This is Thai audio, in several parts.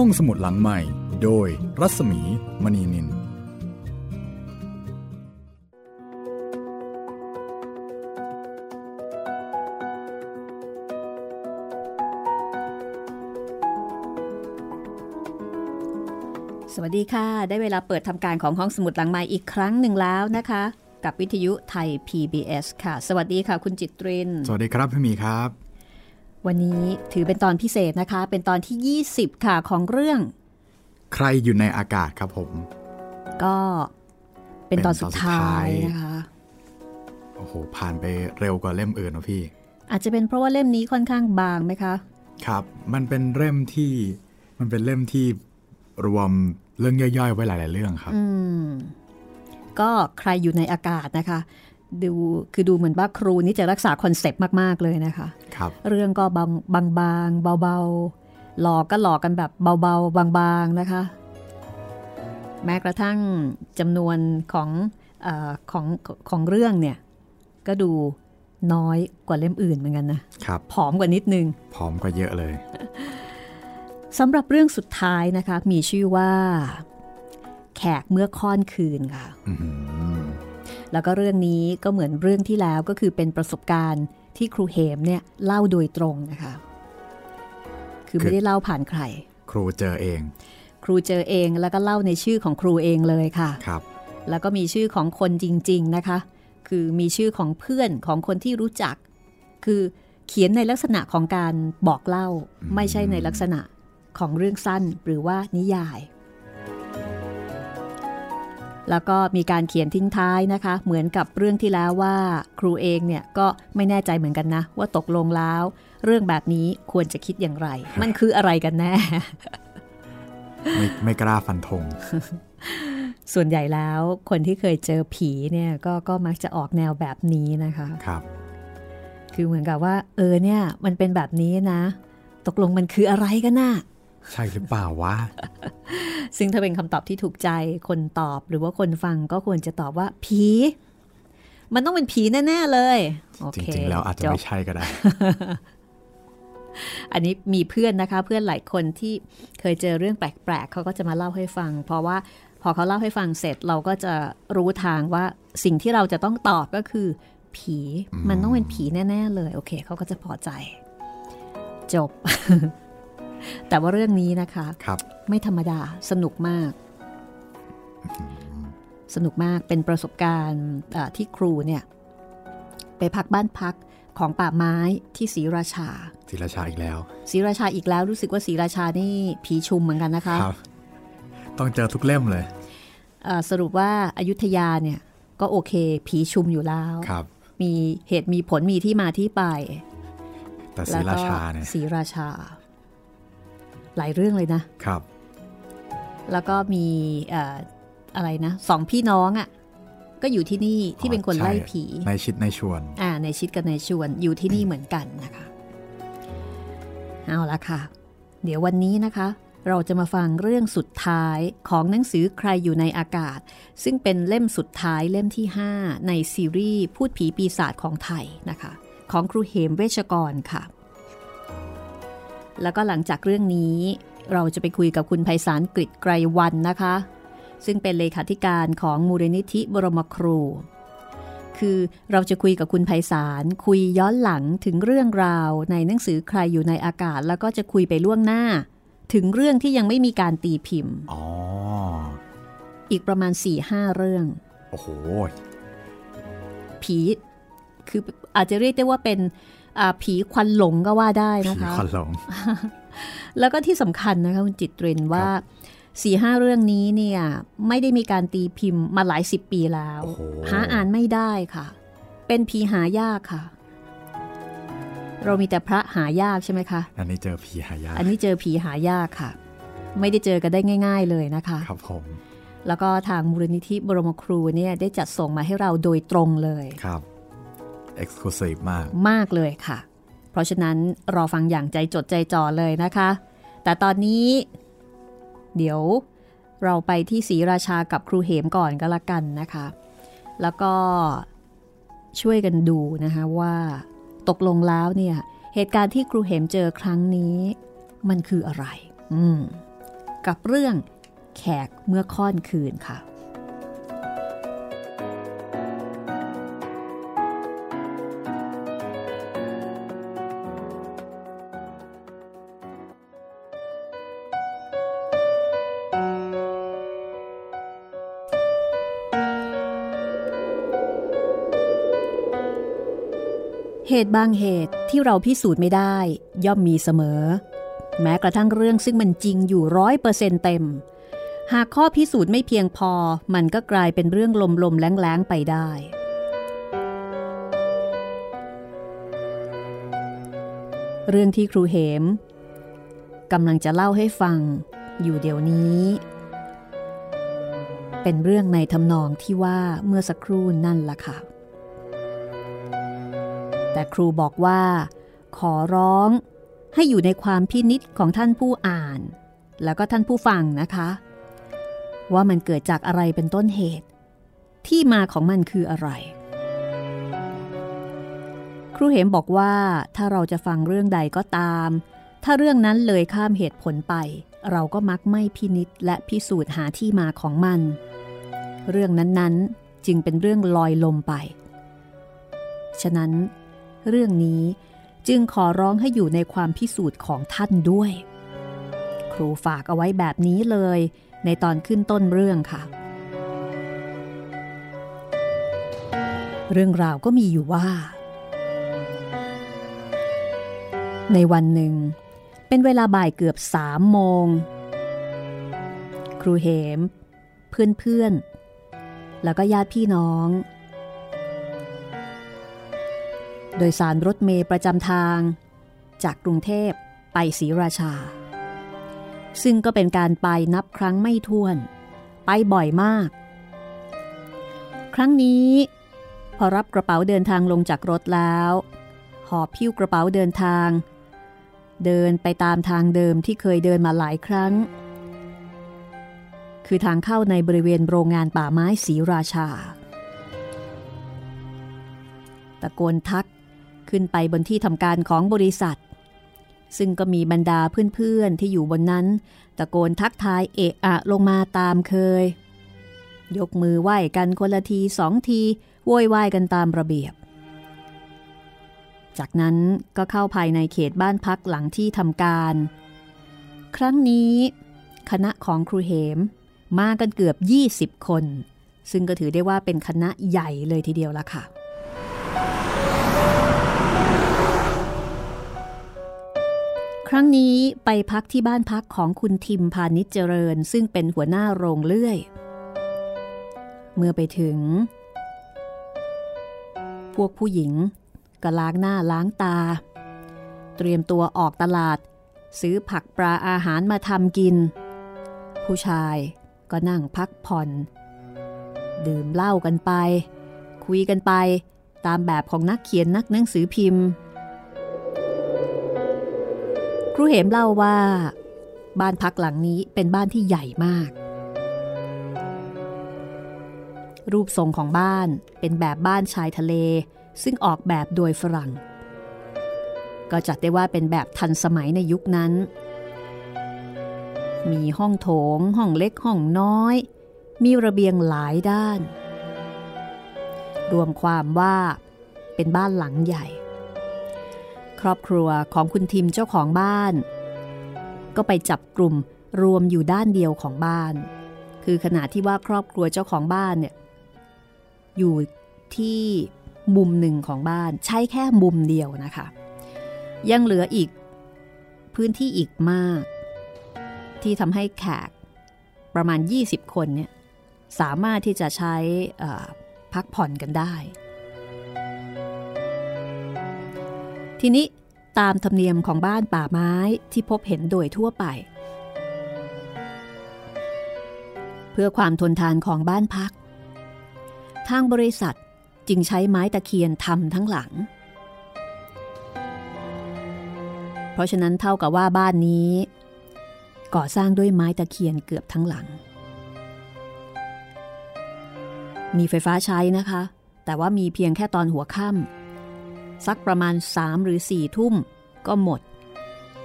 ห้องสมุดหลังใหม่โดยรัศมีมณีนินสวัสดีค่ะได้เวลาเปิดทำการของห้องสมุดหลังใหม่อีกครั้งหนึ่งแล้วนะคะกับวิทยุไทย PBS ค่ะสวัสดีค่ะคุณจิตรินสวัสดีครับพี่มีครับวันนี้ถือเป็นตอนพิเศษนะคะเป็นตอนที่20ค่ะของเรื่องใครอยู่ในอากาศครับผมก็เป็นตอนสุดท้ายนะคะโอ้โหผ่านไปเร็วกว่าเล่มอื่นนะพี่อาจจะเป็นเพราะว่าเล่มนี้ค่อนข้างบางไหมคะครับมันเป็นเล่มที่รวมเรื่องย่อยๆไว้หลายๆเรื่องครับก็ใครอยู่ในอากาศนะคะดูเหมือนว่าครูนี่จะรักษาคอนเซปต์มากๆเลยนะคะครับเรื่องก็บางเบาๆหลอกก็หลอกกันแบบเบาๆบางๆนะคะแม้กระทั่งจำนวนของเรื่องเนี่ยก็ดูน้อยกว่าเล่มอื่นเหมือนกันนะครับผอมกว่านิดนึงผอมกว่าเยอะเลยสำหรับเรื่องสุดท้ายนะคะมีชื่อว่าแขกเมื่อค่อนคืนค่ะแล้วก็เรื่องนี้ก็เหมือนเรื่องที่แล้วก็คือเป็นประสบการณ์ที่ครูเหมเนี่ยเล่าโดยตรงนะคะคือไม่ได้เล่าผ่านใครครูเจอเองแล้วก็เล่าในชื่อของครูเองเลยค่ะครับแล้วก็มีชื่อของคนจริงๆนะคะคือมีชื่อของเพื่อนของคนที่รู้จักคือเขียนในลักษณะของการบอกเล่าไม่ใช่ในลักษณะของเรื่องสั้นหรือว่านิยายแล้วก็มีการเขียนทิ้งท้ายนะคะเหมือนกับเรื่องที่แล้วว่าครูเองเนี่ยก็ไม่แน่ใจเหมือนกันนะว่าตกลงแล้วเรื่องแบบนี้ควรจะคิดอย่างไรมันคืออะไรกันแน่ ไม่กล้าฟันธง ส่วนใหญ่แล้วคนที่เคยเจอผีเนี่ยก็มักจะออกแนวแบบนี้นะคะครับคือเหมือนกับว่าเนี่ยมันเป็นแบบนี้นะตกลงมันคืออะไรกันน่ะใช่หรือเปล่าวะซึ่งถ้าเป็นคำตอบที่ถูกใจคนตอบหรือว่าคนฟังก็ควรจะตอบว่าผีมันต้องเป็นผีแน่ๆเลยจริงๆแล้วอาจจะไม่ใช่ก็ได้ อันนี้มีเพื่อนนะคะเพื่อนหลายคนที่เคยเจอเรื่องแปลกๆเขาก็จะมาเล่าให้ฟังเพราะว่าพอเขาเล่าให้ฟังเสร็จเราก็จะรู้ทางว่าสิ่งที่เราจะต้องตอบก็คือผีมันต้องเป็นผีแน่ๆเลยโอเคเขาก็จะพอใจจบ แต่ว่าเรื่องนี้นะคะไม่ธรรมดาสนุกมาก สนุกมากเป็นประสบการณ์ที่ครูเนี่ยไปพักบ้านพักของป่าไม้ที่ศรีราชาศรีราชาอีกแล้วรู้สึกว่าศรีราชานี่ผีชุมเหมือนกันนะคะต้องเจอทุกเล่มเลยสรุปว่าอยุธยาเนี่ยก็โอเคผีชุมอยู่แล้วมีเหตุมีผลมีที่มาที่ไปแต่ศรีราชาเนี่ยศรีราชาหลายเรื่องเลยนะครับแล้วก็มีอะไรนะสองพี่น้องอ่ะก็อยู่ที่นี่ที่เป็นคนไล่ผีในชิดในชวนในชิดกับในชวนอยู่ที่นี่ เหมือนกันนะคะเอาละค่ะเดี๋ยววันนี้นะคะเราจะมาฟังเรื่องสุดท้ายของหนังสือใครอยู่ในอากาศซึ่งเป็นเล่มสุดท้ายเล่มที่5ในซีรีส์พูดผีปีศาจของไทยนะคะของครูเหมเวชกรค่ะแล้วก็หลังจากเรื่องนี้เราจะไปคุยกับคุณไพศาลกฤตไกรวันนะคะซึ่งเป็นเลขาธิการของมูลนิธิบรมครูคือเราจะคุยกับคุณไพศาลคุยย้อนหลังถึงเรื่องราวในหนังสือใครอยู่ในอากาศแล้วก็จะคุยไปล่วงหน้าถึงเรื่องที่ยังไม่มีการตีพิมพ์อีกประมาณ 4-5 เรื่องโอ้โหผีคืออาจจะเรียกได้ว่าเป็นผีควันหลงก็ว่าได้นะคะผีควันหลง แล้วก็ที่สำคัญนะคะคุณจิตรินว่า 4-5 เรื่องนี้เนี่ยไม่ได้มีการตีพิมพ์มาหลาย10ปีแล้วหาอ่านไม่ได้ค่ะเป็นผีหายากค่ะเรามีแต่พระหายากใช่ไหมคะอันนี้เจอผีหายากค่ะไม่ได้เจอกันได้ง่ายๆเลยนะคะครับผมแล้วก็ทางมูลนิธิบรมครูเนี่ยได้จัดส่งมาให้เราโดยตรงเลยครับexclusive มากเลยค่ะเพราะฉะนั้นรอฟังอย่างใจจดใจจ่อเลยนะคะแต่ตอนนี้เดี๋ยวเราไปที่ศรีราชากับครูเหมก่อนก็แล้วกันนะคะแล้วก็ช่วยกันดูนะคะว่าตกลงแล้วเนี่ยเหตุการณ์ที่ครูเหมเจอครั้งนี้มันคืออะไร กับเรื่องแขกเมื่อค่อนคืนค่ะเหตุบางเหตุที่เราพิสูจน์ไม่ได้ย่อมมีเสมอแม้กระทั่งเรื่องซึ่งมันจริงอยู่ 100% เต็มหากข้อพิสูจน์ไม่เพียงพอมันก็กลายเป็นเรื่องลมๆแล้งๆไปได้เรื่องที่ครูเหมกำลังจะเล่าให้ฟังอยู่เดี๋ยวนี้เป็นเรื่องในทำนองที่ว่าเมื่อสักครู่นั่นล่ะค่ะแต่ครูบอกว่าขอร้องให้อยู่ในความพินิจของท่านผู้อ่านแล้วก็ท่านผู้ฟังนะคะว่ามันเกิดจากอะไรเป็นต้นเหตุที่มาของมันคืออะไรครูเหมบอกว่าถ้าเราจะฟังเรื่องใดก็ตามถ้าเรื่องนั้นเลยข้ามเหตุผลไปเราก็มักไม่พินิจและพิสูจน์หาที่มาของมันเรื่องนั้นๆจึงเป็นเรื่องลอยลมไปฉะนั้นเรื่องนี้จึงขอร้องให้อยู่ในความพิสูจน์ของท่านด้วยครูฝากเอาไว้แบบนี้เลยในตอนขึ้นต้นเรื่องค่ะเรื่องราวก็มีอยู่ว่าในวันหนึ่งเป็นเวลาบ่ายเกือบ3 โมงครูเหมเพื่อนๆแล้วก็ญาติพี่น้องโดยสารรถเมล์ประจำทางจากกรุงเทพไปศรีราชาซึ่งก็เป็นการไปนับครั้งไม่ถ้วนไปบ่อยมากครั้งนี้พอรับกระเป๋าเดินทางลงจากรถแล้วหอบหิ้วกระเป๋าเดินทางเดินไปตามทางเดิมที่เคยเดินมาหลายครั้งคือทางเข้าในบริเวณโรงงานป่าไม้ศรีราชาตะโกนทักขึ้นไปบนที่ทำการของบริษัทซึ่งก็มีบรรดาเพื่อนๆที่อยู่บนนั้นตะโกนทักทายเอะอะลงมาตามเคยยกมือไหว้กันคนละที2 ทีโวยวายกันตามระเบียบจากนั้นก็เข้าภายในเขตบ้านพักหลังที่ทำการครั้งนี้คณะของครูเหมมากันเกือบ20 คนซึ่งก็ถือได้ว่าเป็นคณะใหญ่เลยทีเดียวละค่ะครั้งนี้ไปพักที่บ้านพักของคุณทิมพานิชเจริญซึ่งเป็นหัวหน้าโรงเลื่อยเมื่อไปถึงพวกผู้หญิงก็ล้างหน้าล้างตาเตรียมตัวออกตลาดซื้อผักปลาอาหารมาทำกินผู้ชายก็นั่งพักผ่อนดื่มเหล้ากันไปคุยกันไปตามแบบของนักเขียนนักหนังสือพิมพ์ครูเหมเล่าว่าบ้านพักหลังนี้เป็นบ้านที่ใหญ่มากรูปทรงของบ้านเป็นแบบบ้านชายทะเลซึ่งออกแบบโดยฝรั่งก็จัดได้ว่าเป็นแบบทันสมัยในยุคนั้นมีห้องโถงห้องเล็กห้องน้อยมีระเบียงหลายด้านรวมความว่าเป็นบ้านหลังใหญ่ครอบครัวของคุณทิมเจ้าของบ้านก็ไปจับกลุ่มรวมอยู่ด้านเดียวของบ้านคือขณะที่ว่าครอบครัวเจ้าของบ้านเนี่ยอยู่ที่มุมหนึ่งของบ้านใช้แค่มุมเดียวนะคะยังเหลืออีกพื้นที่อีกมากที่ทำให้แขกประมาณ20 คนเนี่ยสามารถที่จะใช้พักผ่อนกันได้ทีนี้ตามธรรมเนียมของบ้านป่าไม้ที่พบเห็นโดยทั่วไปเพื่อความทนทานของบ้านพักทางบริษัทจึงใช้ไม้ตะเคียนทำทั้งหลังเพราะฉะนั้นเท่ากับว่าบ้านนี้ก่อสร้างด้วยไม้ตะเคียนเกือบทั้งหลังมีไฟฟ้าใช้นะคะแต่ว่ามีเพียงแค่ตอนหัวค่ำสักประมาณ3 หรือ 4 ทุ่มก็หมด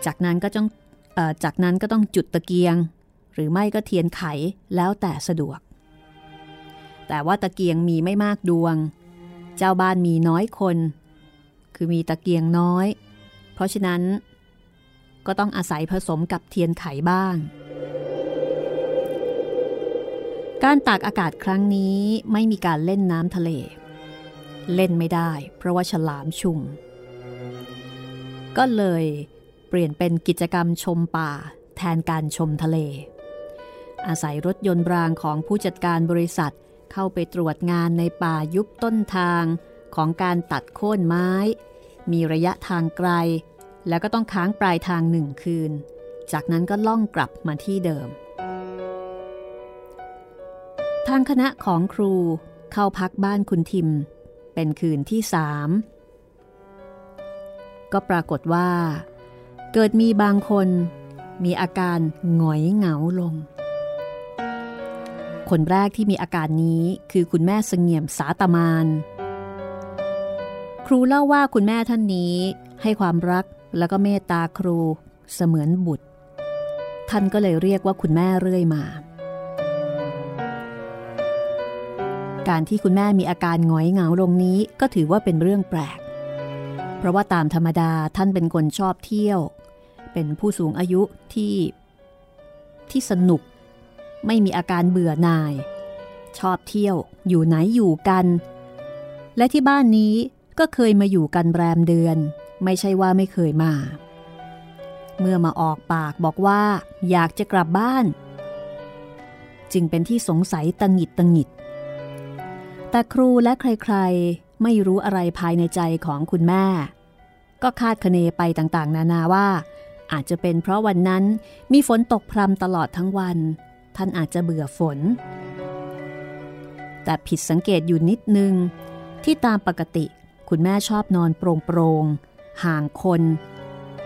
จากนั้นก็ต้องจุดตะเกียง หรือไม่ก็เทียนไขแล้วแต่สะดวกแต่ว่าตะเกียงมีไม่มากดวงเจ้าบ้านมีน้อยคนคือมีตะเกียงน้อยเพราะฉะนั้นก็ต้องอาศัยผสมกับเทียนไขบ้างการตากอากาศครั้งนี้ไม่มีการเล่นน้ำทะเลเล่นไม่ได้เพราะว่าฉลามชุมก็เลยเปลี่ยนเป็นกิจกรรมชมป่าแทนการชมทะเลอาศัยรถยนต์รางของผู้จัดการบริษัทเข้าไปตรวจงานในป่ายุคต้นทางของการตัดโค่นไม้มีระยะทางไกลแล้วก็ต้องค้างปลายทาง1คืนจากนั้นก็ล่องกลับมาที่เดิมทางคณะของครูเข้าพักบ้านคุณทิมเป็นคืนที่3ก็ปรากฏว่าเกิดมีบางคนมีอาการหงอยเหงาลงคนแรกที่มีอาการนี้คือคุณแม่เสงี่ยมสาตมานครูเล่าว่าคุณแม่ท่านนี้ให้ความรักแล้วก็เมตตาครูเสมือนบุตรท่านก็เลยเรียกว่าคุณแม่เรื่อยมาการที่คุณแม่มีอาการหงอยเหงาลงนี้ก็ถือว่าเป็นเรื่องแปลกเพราะว่าตามธรรมดาท่านเป็นคนชอบเที่ยวเป็นผู้สูงอายุที่สนุกไม่มีอาการเบื่อหน่ายชอบเที่ยวอยู่ไหนอยู่กันและที่บ้านนี้ก็เคยมาอยู่กันแรมเดือนไม่ใช่ว่าไม่เคยมาเมื่อมาออกปากบอกว่าอยากจะกลับบ้านจึงเป็นที่สงสัยตังหิดตังหิดแต่ครูและใครๆไม่รู้อะไรภายในใจของคุณแม่ก็คาดคะเนไปต่างๆนานาว่าอาจจะเป็นเพราะวันนั้นมีฝนตกพรำตลอดทั้งวันท่านอาจจะเบื่อฝนแต่ผิดสังเกตอยู่นิดนึงที่ตามปกติคุณแม่ชอบนอนโปร่งๆห่างคน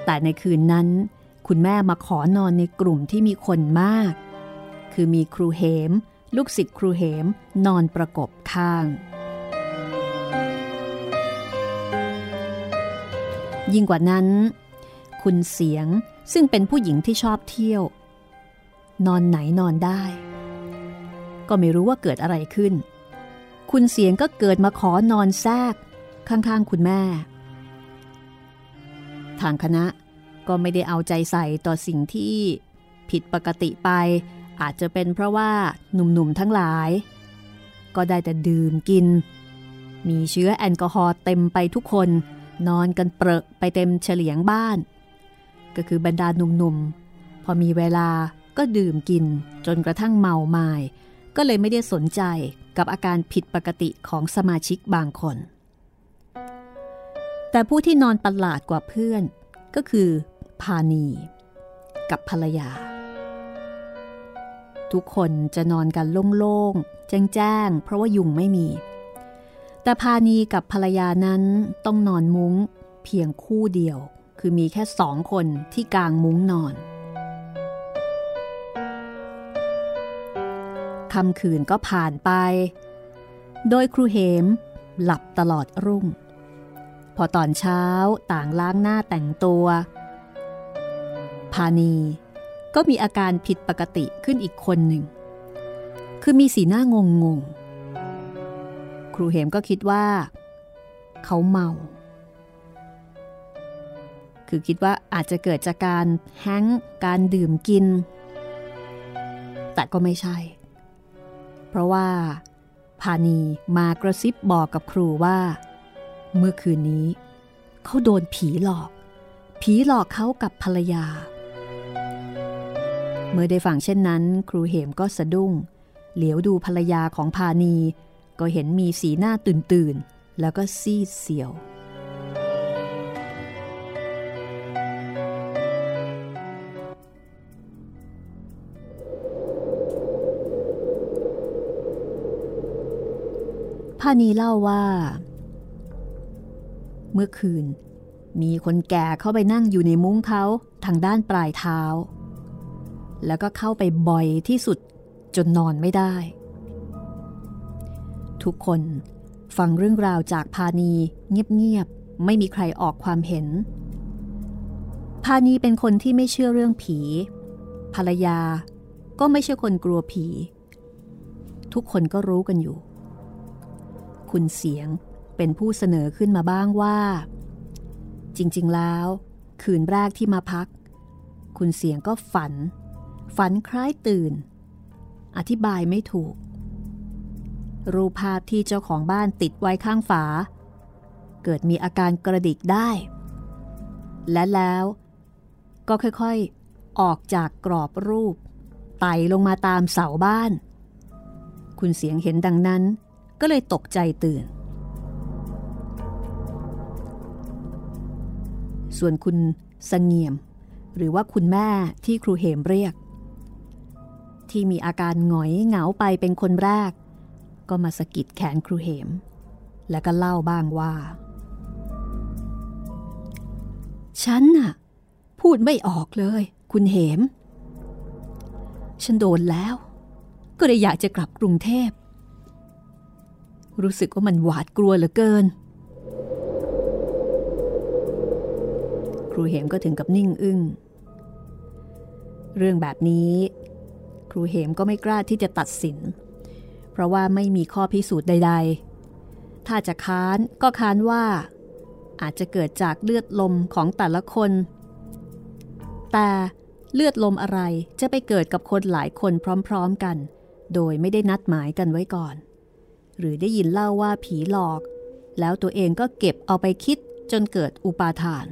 แต่ในคืนนั้นคุณแม่มาขอนอนในกลุ่มที่มีคนมากคือมีครูเหมลูกศิษย์ครูเหมนอนประกบข้างยิ่งกว่านั้นคุณเสียงซึ่งเป็นผู้หญิงที่ชอบเที่ยวนอนไหนนอนได้ก็ไม่รู้ว่าเกิดอะไรขึ้นคุณเสียงก็เกิดมาขอนอนแทรกข้างๆคุณแม่ทางคณะก็ไม่ได้เอาใจใส่ต่อสิ่งที่ผิดปกติไปอาจจะเป็นเพราะว่าหนุ่มๆทั้งหลายก็ได้แต่ดื่มกินมีเชื้อแอลกอฮอล์เต็มไปทุกคนนอนกันเปรอะไปเต็มเฉลียงบ้านก็คือบรรดาหนุ่มๆพอมีเวลาก็ดื่มกินจนกระทั่งเมามายก็เลยไม่ได้สนใจกับอาการผิดปกติของสมาชิกบางคนแต่ผู้ที่นอนประหลาดกว่าเพื่อนก็คือพานีกับภรรยาทุกคนจะนอนกันโล่งๆแจ้งๆเพราะว่ายุงไม่มีแต่พานีกับภรรยานั้นต้องนอนมุ้งเพียงคู่เดียวคือมีแค่2 คนที่กางมุ้งนอนค่ำคืนก็ผ่านไปโดยครูเหมหลับตลอดรุ่งพอตอนเช้าต่างล้างหน้าแต่งตัวพานีก็มีอาการผิดปกติขึ้นอีกคนหนึ่งคือมีสีหน้างงๆครูเหมก็คิดว่าเขาเมาคือคิดว่าอาจจะเกิดจากการแห้งการดื่มกินแต่ก็ไม่ใช่เพราะว่าพานีมากระซิบบอกกับครูว่าเมื่อคืนนี้เขาโดนผีหลอกเขากับภรรยาเมื่อได้ฟังเช่นนั้นครูเหมก็สะดุ้งเหลียวดูภรรยาของพานีก็เห็นมีสีหน้าตื่นแล้วก็ซีดเสียวพานีเล่าว่าเมื่อคืนมีคนแก่เข้าไปนั่งอยู่ในมุ้งเขาทางด้านปลายเท้าแล้วก็เข้าไปบ่อยที่สุดจนนอนไม่ได้ทุกคนฟังเรื่องราวจากพานีเงียบๆไม่มีใครออกความเห็นพานีเป็นคนที่ไม่เชื่อเรื่องผีภรรยา ก็ไม่ใช่คนกลัวผีทุกคนก็รู้กันอยู่คุณเสียงเป็นผู้เสนอขึ้นมาบ้างว่าจริงๆแล้วคืนแรกที่มาพักคุณเสียงก็ฝันคล้ายตื่นอธิบายไม่ถูกรูปภาพที่เจ้าของบ้านติดไว้ข้างฝาเกิดมีอาการกระดิกได้และแล้วก็ค่อยๆออกจากกรอบรูปไต่ลงมาตามเสาบ้านคุณเสียงเห็นดังนั้นก็เลยตกใจตื่นส่วนคุณเสงี่ยมหรือว่าคุณแม่ที่ครูเหมเรียกที่มีอาการหงอยเหงาไปเป็นคนแรกก็มาสะกิดแขนครูเหมและก็เล่าบ้างว่าฉันน่ะพูดไม่ออกเลยคุณเหมฉันโดนแล้วก็เลยอยากจะกลับกรุงเทพรู้สึกว่ามันหวาดกลัวเหลือเกินครูเหมก็ถึงกับนิ่งอึ้งเรื่องแบบนี้ครูเหมก็ไม่กล้าที่จะตัดสินเพราะว่าไม่มีข้อพิสูจน์ใดๆถ้าจะค้านก็ค้านว่าอาจจะเกิดจากเลือดลมของแต่ละคนแต่เลือดลมอะไรจะไปเกิดกับคนหลายคนพร้อมๆกันโดยไม่ได้นัดหมายกันไว้ก่อนหรือได้ยินเล่าว่าผีหลอกแล้วตัวเองก็เก็บเอาไปคิดจนเกิดอุปาทาน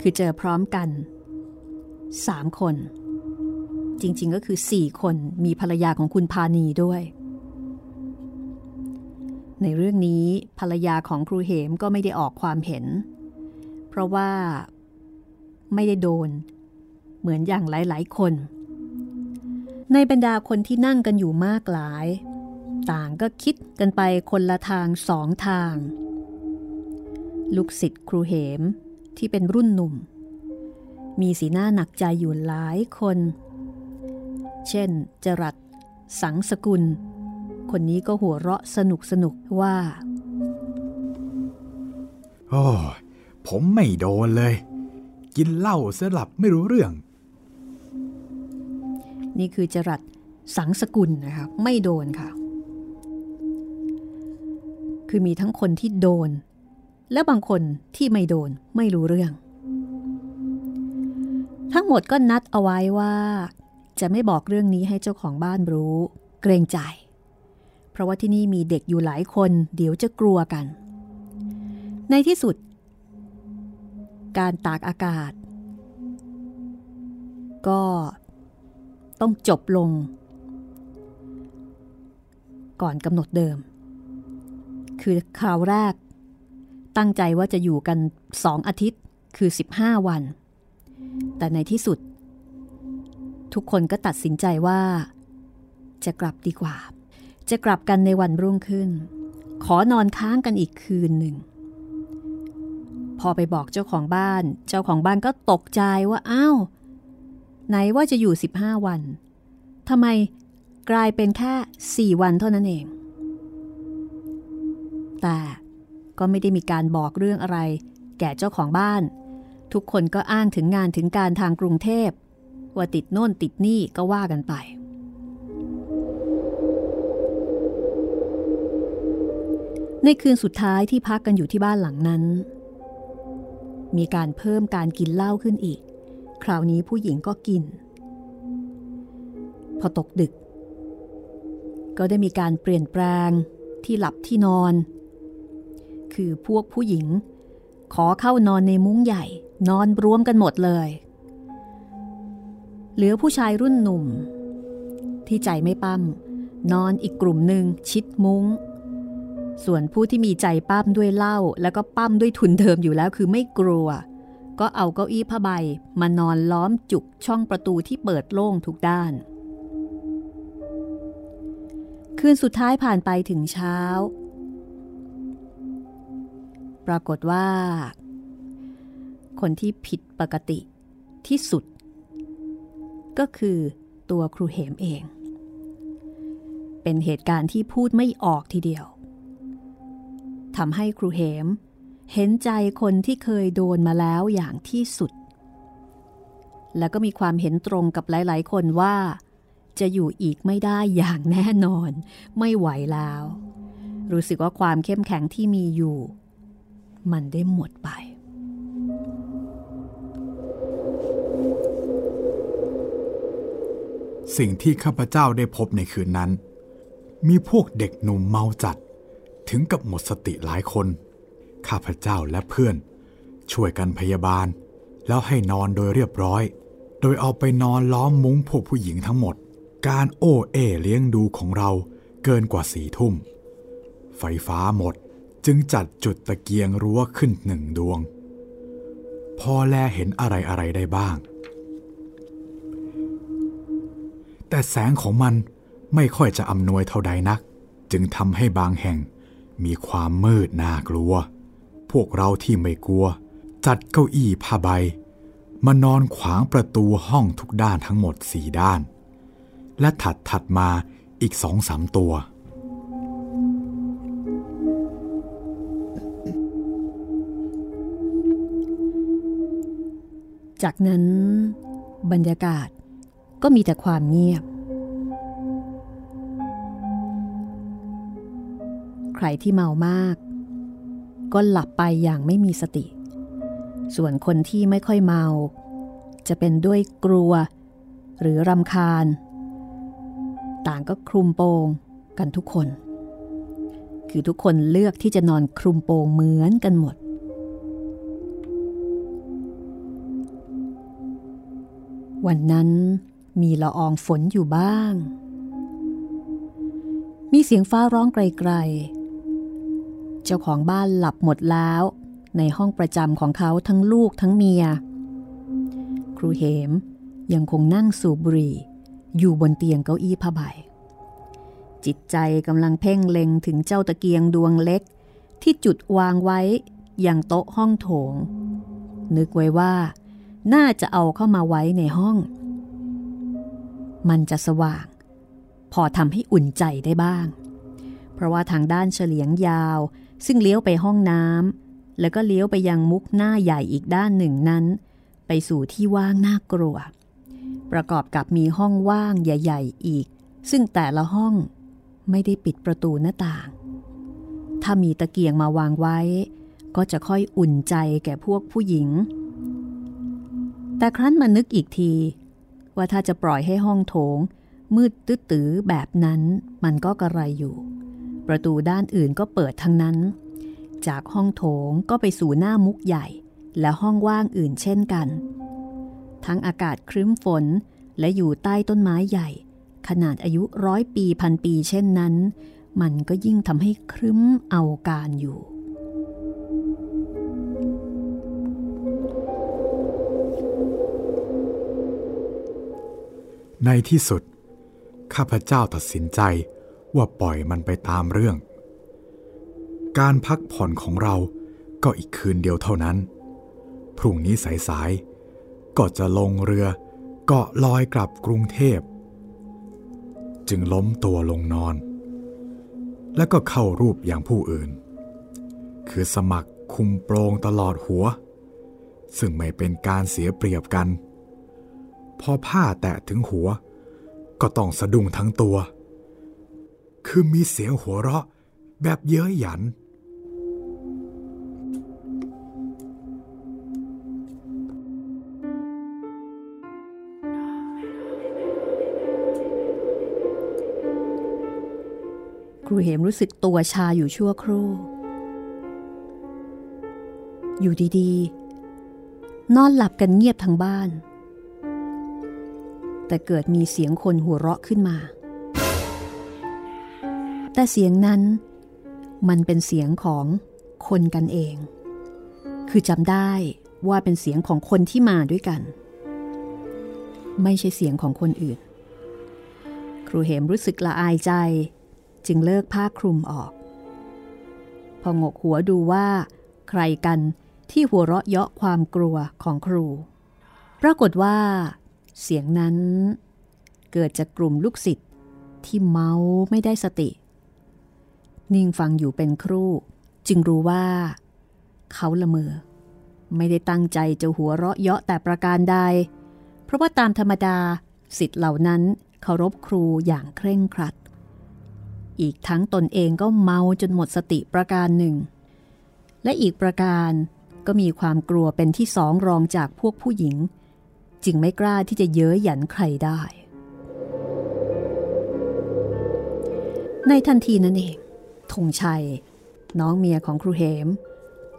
คือเจอพร้อมกัน3คนจริงๆก็คือ4คนมีภรรยาของคุณพานีด้วยในเรื่องนี้ภรรยาของครูเหมก็ไม่ได้ออกความเห็นเพราะว่าไม่ได้โดนเหมือนอย่างหลายๆคนในบรรดาคนที่นั่งกันอยู่มากหลายต่างก็คิดกันไปคนละทาง2ทางลูกศิษย์ครูเหมที่เป็นรุ่นหนุ่มมีสีหน้าหนักใจอยู่หลายคนเช่นจรัสสังสกุลคนนี้ก็หัวเราะสนุกว่าโอ้ผมไม่โดนเลยกินเหล้าสลับไม่รู้เรื่องนี่คือจรัสสังสกุลนะคะไม่โดนค่ะคือมีทั้งคนที่โดนและบางคนที่ไม่โดนไม่รู้เรื่องทั้งหมดก็นัดเอาไว้ว่าจะไม่บอกเรื่องนี้ให้เจ้าของบ้านรู้เกรงใจเพราะว่าที่นี่มีเด็กอยู่หลายคนเดี๋ยวจะกลัวกันในที่สุดการตากอากาศก็ต้องจบลงก่อนกำหนดเดิมคือคราวแรกตั้งใจว่าจะอยู่กัน2อาทิตย์คือ15วันแต่ในที่สุดทุกคนก็ตัดสินใจว่าจะกลับดีกว่าจะกลับกันในวันรุ่งขึ้นขอนอนค้างกันอีกคืนหนึ่งพอไปบอกเจ้าของบ้านเจ้าของบ้านก็ตกใจว่าอ้าวไหนว่าจะอยู่15วันทำไมกลายเป็นแค่4วันเท่านั้นเองแต่ก็ไม่ได้มีการบอกเรื่องอะไรแก่เจ้าของบ้านทุกคนก็อ้างถึงงานถึงการทางกรุงเทพว่าติดโน่นติดนี่ก็ว่ากันไปในคืนสุดท้ายที่พักกันอยู่ที่บ้านหลังนั้นมีการเพิ่มการกินเหล้าขึ้นอีกคราวนี้ผู้หญิงก็กินพอตกดึกก็ได้มีการเปลี่ยนแปลงที่หลับที่นอนคือพวกผู้หญิงขอเข้านอนในมุ้งใหญ่นอนรวมกันหมดเลยเหลือผู้ชายรุ่นหนุ่มที่ใจไม่ปั้มนอนอีกกลุ่มหนึ่งชิดมุ้งส่วนผู้ที่มีใจปั้มด้วยเหล้าแล้วก็ปั้มด้วยทุนเดิมอยู่แล้วคือไม่กลัวก็เอาเก้าอี้ผ้าใบมานอนล้อมจุกช่องประตูที่เปิดโล่งทุกด้านคืนสุดท้ายผ่านไปถึงเช้าปรากฏว่าคนที่ผิดปกติที่สุดก็คือตัวครูเหมเองเป็นเหตุการณ์ที่พูดไม่ออกทีเดียวทำให้ครูเหมเห็นใจคนที่เคยโดนมาแล้วอย่างที่สุด และก็มีความเห็นตรงกับหลายๆคนว่าจะอยู่อีกไม่ได้อย่างแน่นอนไม่ไหวแล้วรู้สึกว่าความเข้มแข็งที่มีอยู่มันได้หมดไปสิ่งที่ข้าพเจ้าได้พบในคืนนั้นมีพวกเด็กหนุ่มเมาจัดถึงกับหมดสติหลายคนข้าพเจ้าและเพื่อนช่วยกันพยาบาลแล้วให้นอนโดยเรียบร้อยโดยเอาไปนอนล้อมมุ้งพวกผู้หญิงทั้งหมดการโอ้เอ่เลี้ยงดูของเราเกินกว่าสี่ทุ่มไฟฟ้าหมดจึงจัดจุดตะเกียงรั้วขึ้นหนึ่งดวงพอแลเห็นอะไรอะไรได้บ้างแต่แสงของมันไม่ค่อยจะอำนวยเท่าใดนักจึงทำให้บางแห่งมีความมืดน่ากลัวพวกเราที่ไม่กลัวจัดเก้าอี้ผ้าใบมานอนขวางประตูห้องทุกด้านทั้งหมด4ด้านและถัดมาอีก 2-3 ตัวจากนั้นบรรยากาศก็มีแต่ความเงียบใครที่เมามากก็หลับไปอย่างไม่มีสติส่วนคนที่ไม่ค่อยเมาจะเป็นด้วยกลัวหรือรำคาญต่างก็คลุมโปงกันทุกคนคือทุกคนเลือกที่จะนอนคลุมโปงเหมือนกันหมดวันนั้นมีละอองฝนอยู่บ้างมีเสียงฟ้าร้องไกลๆเจ้าของบ้านหลับหมดแล้วในห้องประจำของเขาทั้งลูกทั้งเมียครูเหมยังคงนั่งสูบบุหรี่อยู่บนเตียงเก้าอี้ผ้าใบจิตใจกำลังเพ่งเล็งถึงเจ้าตะเกียงดวงเล็กที่จุดวางไว้อย่างโต๊ะห้องโถงนึกไว้ว่าน่าจะเอาเข้ามาไว้ในห้องมันจะสว่างพอทำให้อุ่นใจได้บ้างเพราะว่าทางด้านเฉลียงยาวซึ่งเลี้ยวไปห้องน้ำแล้วก็เลี้ยวไปยังมุกหน้าใหญ่อีกด้านหนึ่งนั้นไปสู่ที่ว่างน่ากลัวประกอบกับมีห้องว่างใหญ่ๆอีกซึ่งแต่ละห้องไม่ได้ปิดประตูหน้าต่างถ้ามีตะเกียงมาวางไว้ก็จะค่อยอุ่นใจแก่พวกผู้หญิงแต่ครั้นมานึกอีกทีว่าถ้าจะปล่อยให้ห้องโถงมืดตื้อๆแบบนั้นมันก็กระไรอยู่ประตูด้านอื่นก็เปิดทั้งนั้นจากห้องโถงก็ไปสู่หน้ามุกใหญ่และห้องว่างอื่นเช่นกันทั้งอากาศครึ้มฝนและอยู่ใต้ต้นไม้ใหญ่ขนาดอายุ100 ปี1,000 ปีเช่นนั้นมันก็ยิ่งทำให้ครึ้มเอาการอยู่ในที่สุดข้าพเจ้าตัดสินใจว่าปล่อยมันไปตามเรื่องการพักผ่อนของเราก็อีกคืนเดียวเท่านั้นพรุ่งนี้สายๆก็จะลงเรือเกาะลอยกลับกรุงเทพจึงล้มตัวลงนอนแล้วก็เข้ารูปอย่างผู้อื่นคือสมัครคุมโปรงตลอดหัวซึ่งไม่เป็นการเสียเปรียบกันพอผ้าแตะถึงหัวก็ต้องสะดุ้งทั้งตัวคือมีเสียงหัวเราะแบบเย้ยหยันครูเหมรู้สึกตัวชาอยู่ชั่วครู่อยู่ดีๆนอนหลับกันเงียบทั้งบ้านแต่เกิดมีเสียงคนหัวเราะขึ้นมาแต่เสียงนั้นมันเป็นเสียงของคนกันเองคือจำได้ว่าเป็นเสียงของคนที่มาด้วยกันไม่ใช่เสียงของคนอื่นครูเหมรู้สึกละอายใจจึงเลิกผ้าคลุมออกพองกหัวดูว่าใครกันที่หัวเราะเยาะความกลัวของครูปรากฏว่าเสียงนั้นเกิดจากกลุ่มลูกศิษย์ที่เมาไม่ได้สตินิ่งฟังอยู่เป็นครู่จึงรู้ว่าเขาละเมอไม่ได้ตั้งใจจะหัวเราะเยาะแต่ประการใดเพ ราะว่าตามธรรมดาศิษย์เหล่านั้นเคารพครูอย่างเคร่งครัดอีกทั้งตนเองก็เมาจนหมดสติประการหนึ่งและอีกประการก็มีความกลัวเป็นที่สองรองจากพวกผู้หญิงจึงไม่กล้าที่จะเย้ยหยันใครได้ในทันทีนั้นเองธงชัยน้องเมียของครูเหม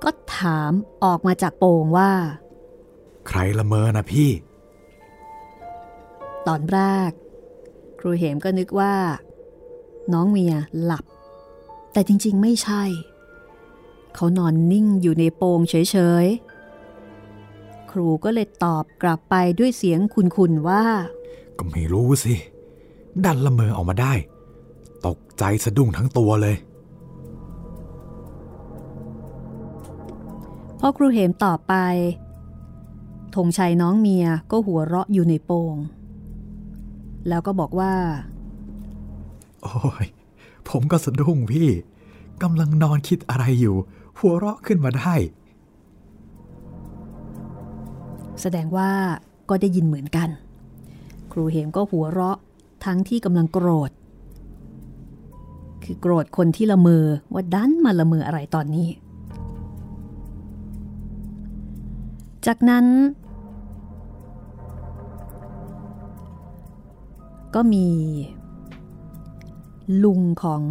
ก็ถามออกมาจากโป่งว่าใครละเมอนะพี่ตอนแรกครูเหมก็นึกว่าน้องเมียหลับแต่จริงๆไม่ใช่เขานอนนิ่งอยู่ในโป่งเฉยๆครูก็เลยตอบกลับไปด้วยเสียงคุนๆว่าก็ไม่รู้สิดันละเมอออกมาได้ตกใจสะดุ้งทั้งตัวเลยพอครูเหมตอบไปธงชัยน้องเมียก็หัวเราะอยู่ในโป่งแล้วก็บอกว่าโอ้ยผมก็สะดุ้งพี่กำลังนอนคิดอะไรอยู่หัวเราะขึ้นมาได้แสดงว่าก็ได้ยินเหมือนกันครูเหมก็หัวเราะทั้งที่กำลังโกรธคือโกรธคนที่ละเมอว่าดันมาละเมออะไรตอนนี้จากนั้นก็มีลุงของ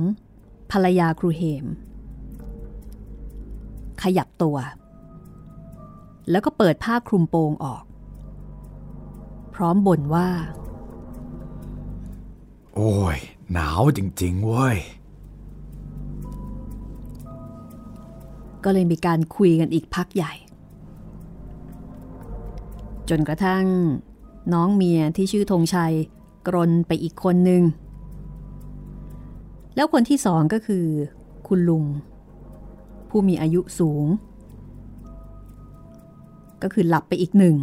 ภรรยาครูเหมขยับตัวแล้วก็เปิดผ้าคลุมโปงออกพร้อมบ่นว่าโอ้ยหนาวจริงๆเว้ยก็เลยมีการคุยกันอีกพักใหญ่จนกระทั่งน้องเมียที่ชื่อธงชัยกรนไปอีกคนนึงแล้วคนที่สองก็คือคุณลุงผู้มีอายุสูงก็คือหลับไปอีกหนึ่ง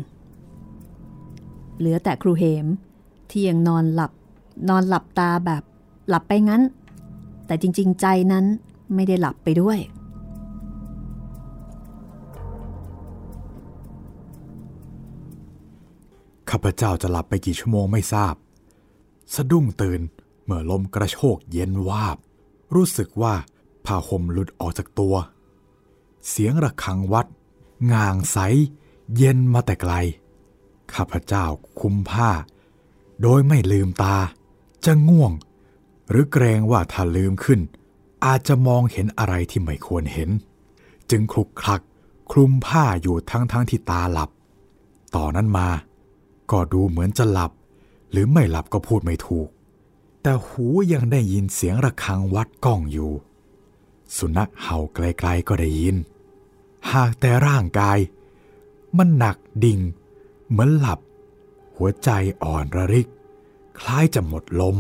เหลือแต่ครูเหมที่ยังนอนหลับตาแบบหลับไปงั้นแต่จริงๆใจนั้นไม่ได้หลับไปด้วยข้าพเจ้าจะหลับไปกี่ชั่วโมงไม่ทราบสะดุ้งตื่นเมื่อลมกระโชกเย็นวาบรู้สึกว่าผ้าห่มหลุดออกจากตัวเสียงระฆังวัดง่างใสเย็นมาแต่ไกลข้าพเจ้าคุมผ้าโดยไม่ลืมตาจะง่วงหรือเกรงว่าถ้าลืมขึ้นอาจจะมองเห็นอะไรที่ไม่ควรเห็นจึงคลุกคลักคลุมผ้าอยู่ทั้งที่ตาหลับต่อนั้นมาก็ดูเหมือนจะหลับหรือไม่หลับก็พูดไม่ถูกแต่หูยังได้ยินเสียงระฆังวัดก้องอยู่สุนัขเห่าไกลๆก็ได้ยินหากแต่ร่างกายมันหนักดิ่งเหมือนหลับหัวใจอ่อนระริกคล้ายจะหมดลม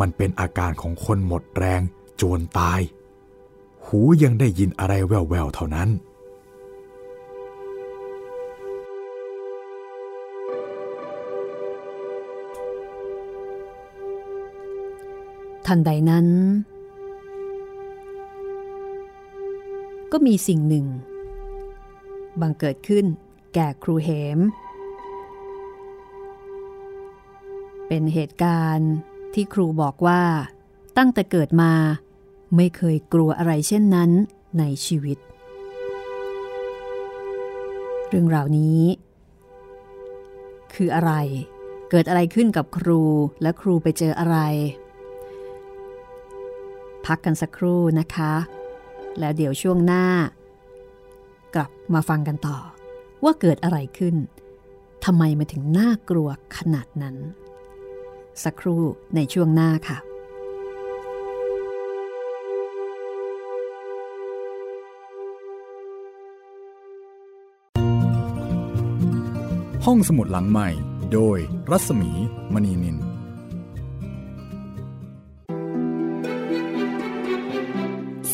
มันเป็นอาการของคนหมดแรงจวนตายหูยังได้ยินอะไรแว่วๆเท่านั้นทันใดนั้นก็มีสิ่งหนึ่งบังเกิดขึ้นแก่ครูเหมเป็นเหตุการณ์ที่ครูบอกว่าตั้งแต่เกิดมาไม่เคยกลัวอะไรเช่นนั้นในชีวิตเรื่องราวนี้คืออะไรเกิดอะไรขึ้นกับครูและครูไปเจออะไรพักกันสักครู่นะคะแล้วเดี๋ยวช่วงหน้ากลับมาฟังกันต่อว่าเกิดอะไรขึ้นทำไมมันถึงน่ากลัวขนาดนั้นสักครู่ในช่วงหน้าค่ะห้องสมุดหลังใหม่โดยรัศมีมณีนิน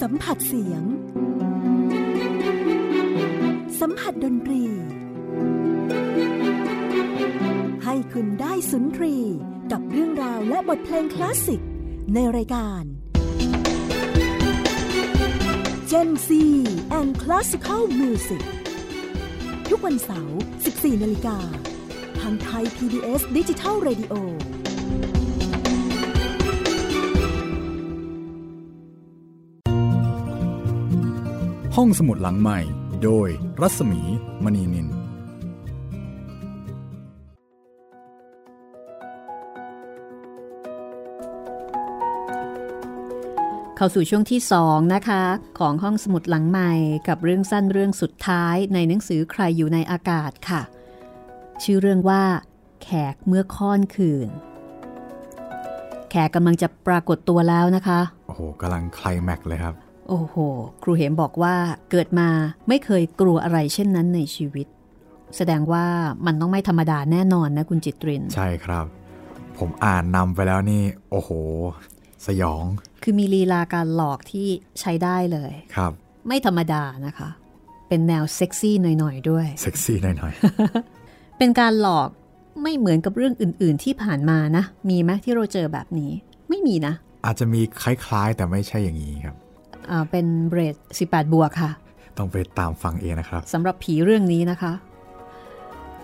สัมผัสเสียงสัมผัสดนตรีให้คุณได้สุนทรีกับเรื่องราวและบทเพลงคลาสสิกในรายการ Gen Z and Classical Music ทุกวันเสาร์ 14:00 น ทางไทย PBS Digital Radioห้องสมุดหลังใหม่โดยรัศมีมณีนินเข้าสู่ช่วงที่2นะคะของห้องสมุดหลังใหม่กับเรื่องสั้นเรื่องสุดท้ายในหนังสือใครอยู่ในอากาศค่ะชื่อเรื่องว่าแขกเมื่อค่ำคืนแขกกำลังจะปรากฏตัวแล้วนะคะโอ้โหกำลังไคลแม็กซ์เลยครับโอ้โหครูเหมบอกว่าเกิดมาไม่เคยกลัวอะไรเช่นนั้นในชีวิตแสดงว่ามันต้องไม่ธรรมดาแน่นอนนะคุณจิตรินใช่ครับผมอ่านนำไปแล้วนี่โอ้โหสยองคือมีลีลาการหลอกที่ใช้ได้เลยครับไม่ธรรมดานะคะเป็นแนวเซ็กซี่หน่อยๆด้วยเซ็กซี่หน่อยๆเป็นการหลอกไม่เหมือนกับเรื่องอื่นๆที่ผ่านมานะมีไหมที่เราเจอแบบนี้ไม่มีนะอาจจะมีคล้ายๆแต่ไม่ใช่อย่างนี้ครับเป็นเบรด18บวกค่ะต้องไปตามฟังเองนะครับสำหรับผีเรื่องนี้นะคะ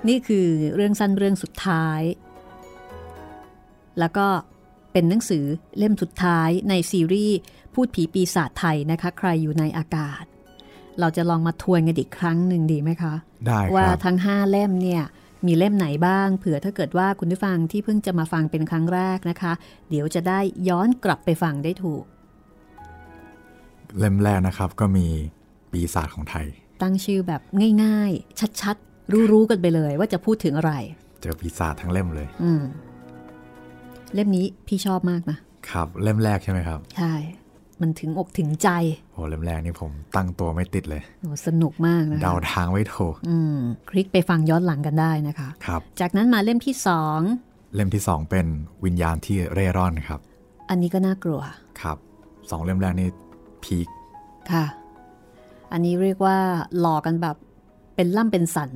นี่คือเรื่องสั้นเรื่องสุดท้ายแล้วก็เป็นหนังสือเล่มสุดท้ายในซีรีส์พูดผีปีศาจไทยนะคะใครอยู่ในอากาศเราจะลองมาทวนกันอีกครั้งหนึ่งดีไหมคะได้ว่าทั้ง5เล่มเนี่ยมีเล่มไหนบ้างเผื่อถ้าเกิดว่าคุณผู้ฟังที่เพิ่งจะมาฟังเป็นครั้งแรกนะคะเดี๋ยวจะได้ย้อนกลับไปฟังได้ถูกเล่มแรกนะครับก็มีปีศาจของไทยตั้งชื่อแบบง่ายๆชัดๆรู้ๆกันไปเลยว่าจะพูดถึงอะไรเจอปีศาจทั้งเล่มเลยเล่มนี้พี่ชอบมากนะครับเล่มแรกใช่ไหมครับใช่มันถึงอกถึงใจโอ้เล่มแรกนี่ผมตั้งตัวไม่ติดเลยโอ้สนุกมากนะเดาทางไม่ถูกคลิกไปฟังย้อนหลังกันได้นะคะครับจากนั้นมาเล่มที่2เล่มที่2เป็นวิญญาณที่เร่ร่อนครับอันนี้ก็น่ากลัวครับ2เล่มแรกนี่พีคค่ะอันนี้เรียกว่าหลอกกันแบบเป็นล่ำเป็นสัน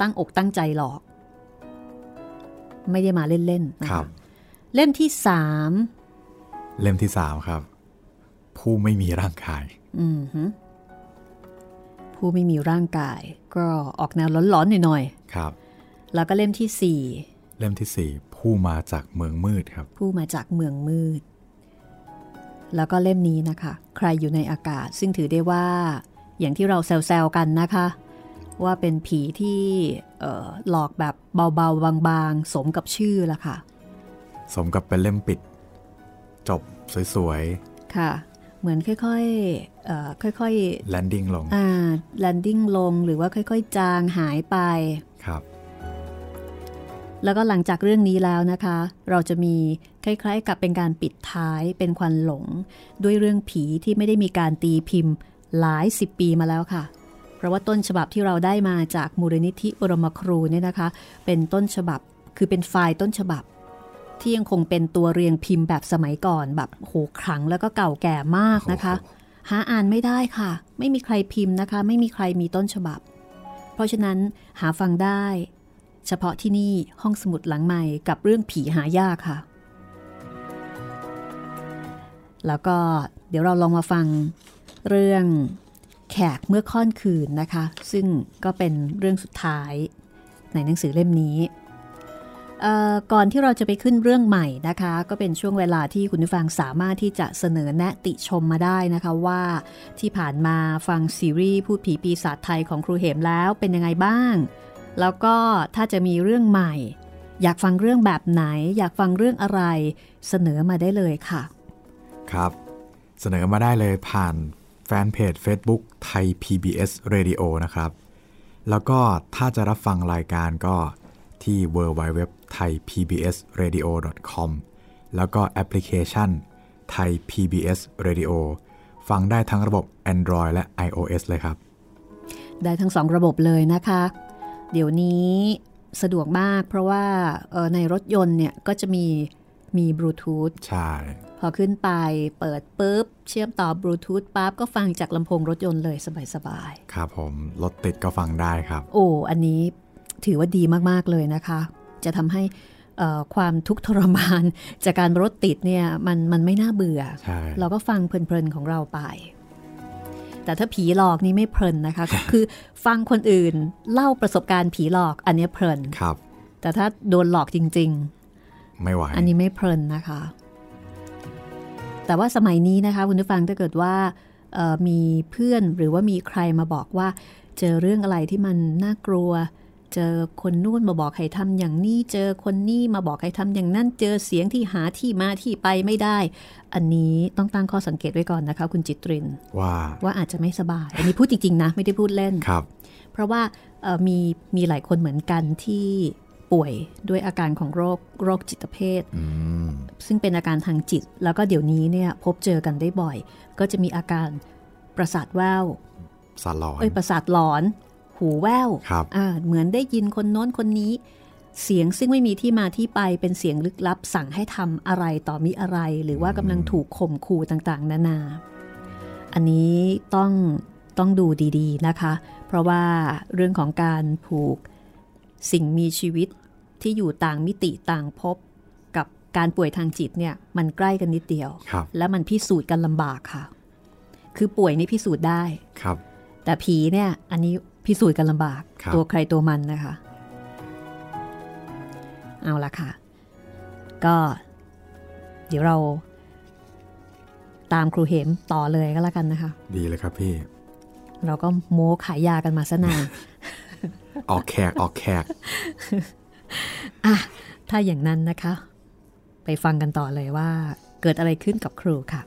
ตั้งอกตั้งใจหลอกไม่ได้มาเล่นๆนะครับเล่มที่3เล่มที่3ครับผู้ไม่มีร่างกายผู้ไม่มีร่างกายก็ออกแนวร้อนๆหน่อยๆครับแล้วก็เล่มที่4เล่มที่4ผู้มาจากเมืองมืดครับผู้มาจากเมืองมืดแล้วก็เล่มนี้นะคะใครอยู่ในอากาศซึ่งถือได้ว่าอย่างที่เราแซวๆกันนะคะว่าเป็นผีที่หลอกแบบเบาๆบางๆสมกับชื่อละค่ะสมกับเป็นเล่มปิดจบสวยๆค่ะเหมือนค่อยๆค่อยๆ landing ลงlanding ลงหรือว่าค่อยๆจางหายไปครับแล้วก็หลังจากเรื่องนี้แล้วนะคะเราจะมีคล้ายๆกับเป็นการปิดท้ายเป็นควันหลงด้วยเรื่องผีที่ไม่ได้มีการตีพิมพ์หลายสิบปีมาแล้วค่ะเพราะว่าต้นฉบับที่เราได้มาจากมูลนิธิบรมครูเนี่ยนะคะเป็นต้นฉบับคือเป็นไฟล์ต้นฉบับที่ยังคงเป็นตัวเรียงพิมพ์แบบสมัยก่อนแบบโหขลังแล้วก็เก่าแก่มากนะคะหาอ่านไม่ได้ค่ะไม่มีใครพิมพ์นะคะไม่มีใครมีต้นฉบับเพราะฉะนั้นหาฟังได้เฉพาะที่นี่ห้องสมุดหลังใหม่กับเรื่องผีหายากค่ะแล้วก็เดี๋ยวเราลองมาฟังเรื่องแขกเมื่อค่ำคืนนะคะซึ่งก็เป็นเรื่องสุดท้ายในหนังสือเล่มนี้ก่อนที่เราจะไปขึ้นเรื่องใหม่นะคะก็เป็นช่วงเวลาที่คุณผู้ฟังสามารถที่จะเสนอแนะติชมมาได้นะคะว่าที่ผ่านมาฟังซีรีส์พูดผีปีศาจไทยของครูเหมแล้วเป็นยังไงบ้างแล้วก็ถ้าจะมีเรื่องใหม่อยากฟังเรื่องแบบไหนอยากฟังเรื่องอะไรเสนอมาได้เลยค่ะครับเสนอมาได้เลยผ่านแฟนเพจ Facebook ไทย PBS Radio นะครับแล้วก็ถ้าจะรับฟังรายการก็ที่ www.thaipbsradio.com แล้วก็แอปพลิเคชัน Thai PBS Radio ฟังได้ทั้งระบบ Android และ iOS เลยครับได้ทั้ง2ระบบเลยนะคะเดี๋ยวนี้สะดวกมากเพราะว่าในรถยนต์เนี่ยก็จะมีบลูทูธใช่พอขึ้นไปเปิดปุ๊บเชื่อมต่อบลูทูธปั๊บก็ฟังจากลำโพงรถยนต์เลยสบายๆครับผมรถติดก็ฟังได้ครับโอ้อันนี้ถือว่าดีมากๆเลยนะคะจะทำให้ความทุกข์ทรมานจากการรถติดเนี่ยมันไม่น่าเบื่อเราก็ฟังเพลินๆของเราไปแต่ถ้าผีหลอกนี่ไม่เพลินนะคะ คือฟังคนอื่นเล่าประสบการณ์ผีหลอกอันนี้เพลินครับ แต่ถ้าโดนหลอกจริงๆไม่ไหวอันนี้ไม่เพลินนะคะแต่ว่าสมัยนี้นะคะคุณผู้ฟังถ้าเกิดว่ามีเพื่อนหรือว่ามีใครมาบอกว่าเจอเรื่องอะไรที่มันน่ากลัวเจอคนนู่นมาบอกให้ทำอย่างนี้เจอคนนี่มาบอกให้ทำอย่างนั้นเจอเสียงที่หาที่มาที่ไปไม่ได้อันนี้ต้องตั้งข้อสังเกตไว้ก่อนนะคะคุณจิตรินว่าอาจจะไม่สบายอันนี้พูดจริงๆนะไม่ได้พูดเล่นครับเพราะว่ามีหลายคนเหมือนกันที่ป่วยด้วยอาการของโรคจิตเภทซึ่งเป็นอาการทางจิตแล้วก็เดี๋ยวนี้เนี่ยพบเจอกันได้บ่อยก็จะมีอาการประสาทแว่วประสาทหลอนหูแว่วเหมือนได้ยินคนโน้นคนนี้เสียงซึ่งไม่มีที่มาที่ไปเป็นเสียงลึกลับสั่งให้ทำอะไรต่อมีอะไรหรือว่ากำลังถูกข่มขู่ต่างๆนานาอันนี้ต้องดูดีๆนะคะเพราะว่าเรื่องของการผูกสิ่งมีชีวิตที่อยู่ต่างมิติต่างภพกับการป่วยทางจิตเนี่ยมันใกล้กันนิดเดียวและมันพิสูจน์กันลำบากค่ะคือป่วยนี่พิสูจน์ได้แต่ผีเนี่ยอันนี้พิสูจน์กันลำบากตัวใครตัวมันนะคะเอาละค่ะก็เดี๋ยวเราตามครูเหมต่อเลยก็แล้วกันนะคะดีเลยครับพี่เราก็โม้ขายยากันมาซะนาน ออกแขก ถ้าอย่างนั้นนะคะไปฟังกันต่อเลยว่าเกิดอะไรขึ้นกับครูค่ะ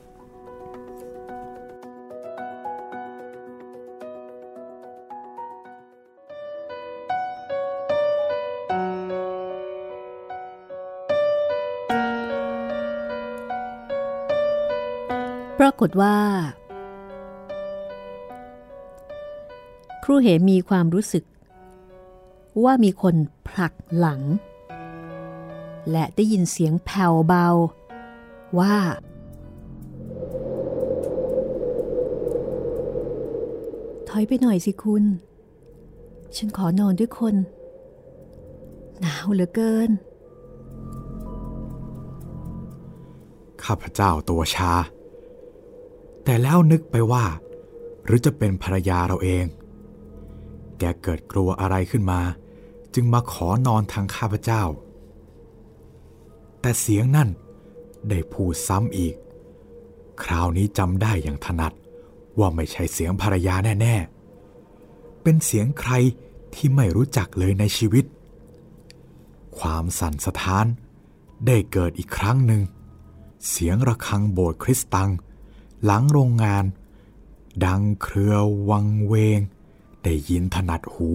ปรากฏว่าครูเหมมีความรู้สึกว่ามีคนผลักหลังและได้ยินเสียงแผ่วเบาว่าถอยไปหน่อยสิคุณฉันขอนอนด้วยคนหนาวเหลือเกินข้าพเจ้าตัวชาแต่แล้วนึกไปว่าหรือจะเป็นภรรยาเราเองแกเกิดกลัวอะไรขึ้นมาจึงมาขอนอนทางข้าพเจ้าแต่เสียงนั่นได้พูดซ้ำอีกคราวนี้จำได้อย่างถนัดว่าไม่ใช่เสียงภรรยาแน่ๆเป็นเสียงใครที่ไม่รู้จักเลยในชีวิตความสั่นสะท้านได้เกิดอีกครั้งหนึ่งเสียงระฆังโบสถ์คริสตังหลังโรงงานดังเครือวังเวงได้ยินถนัดหู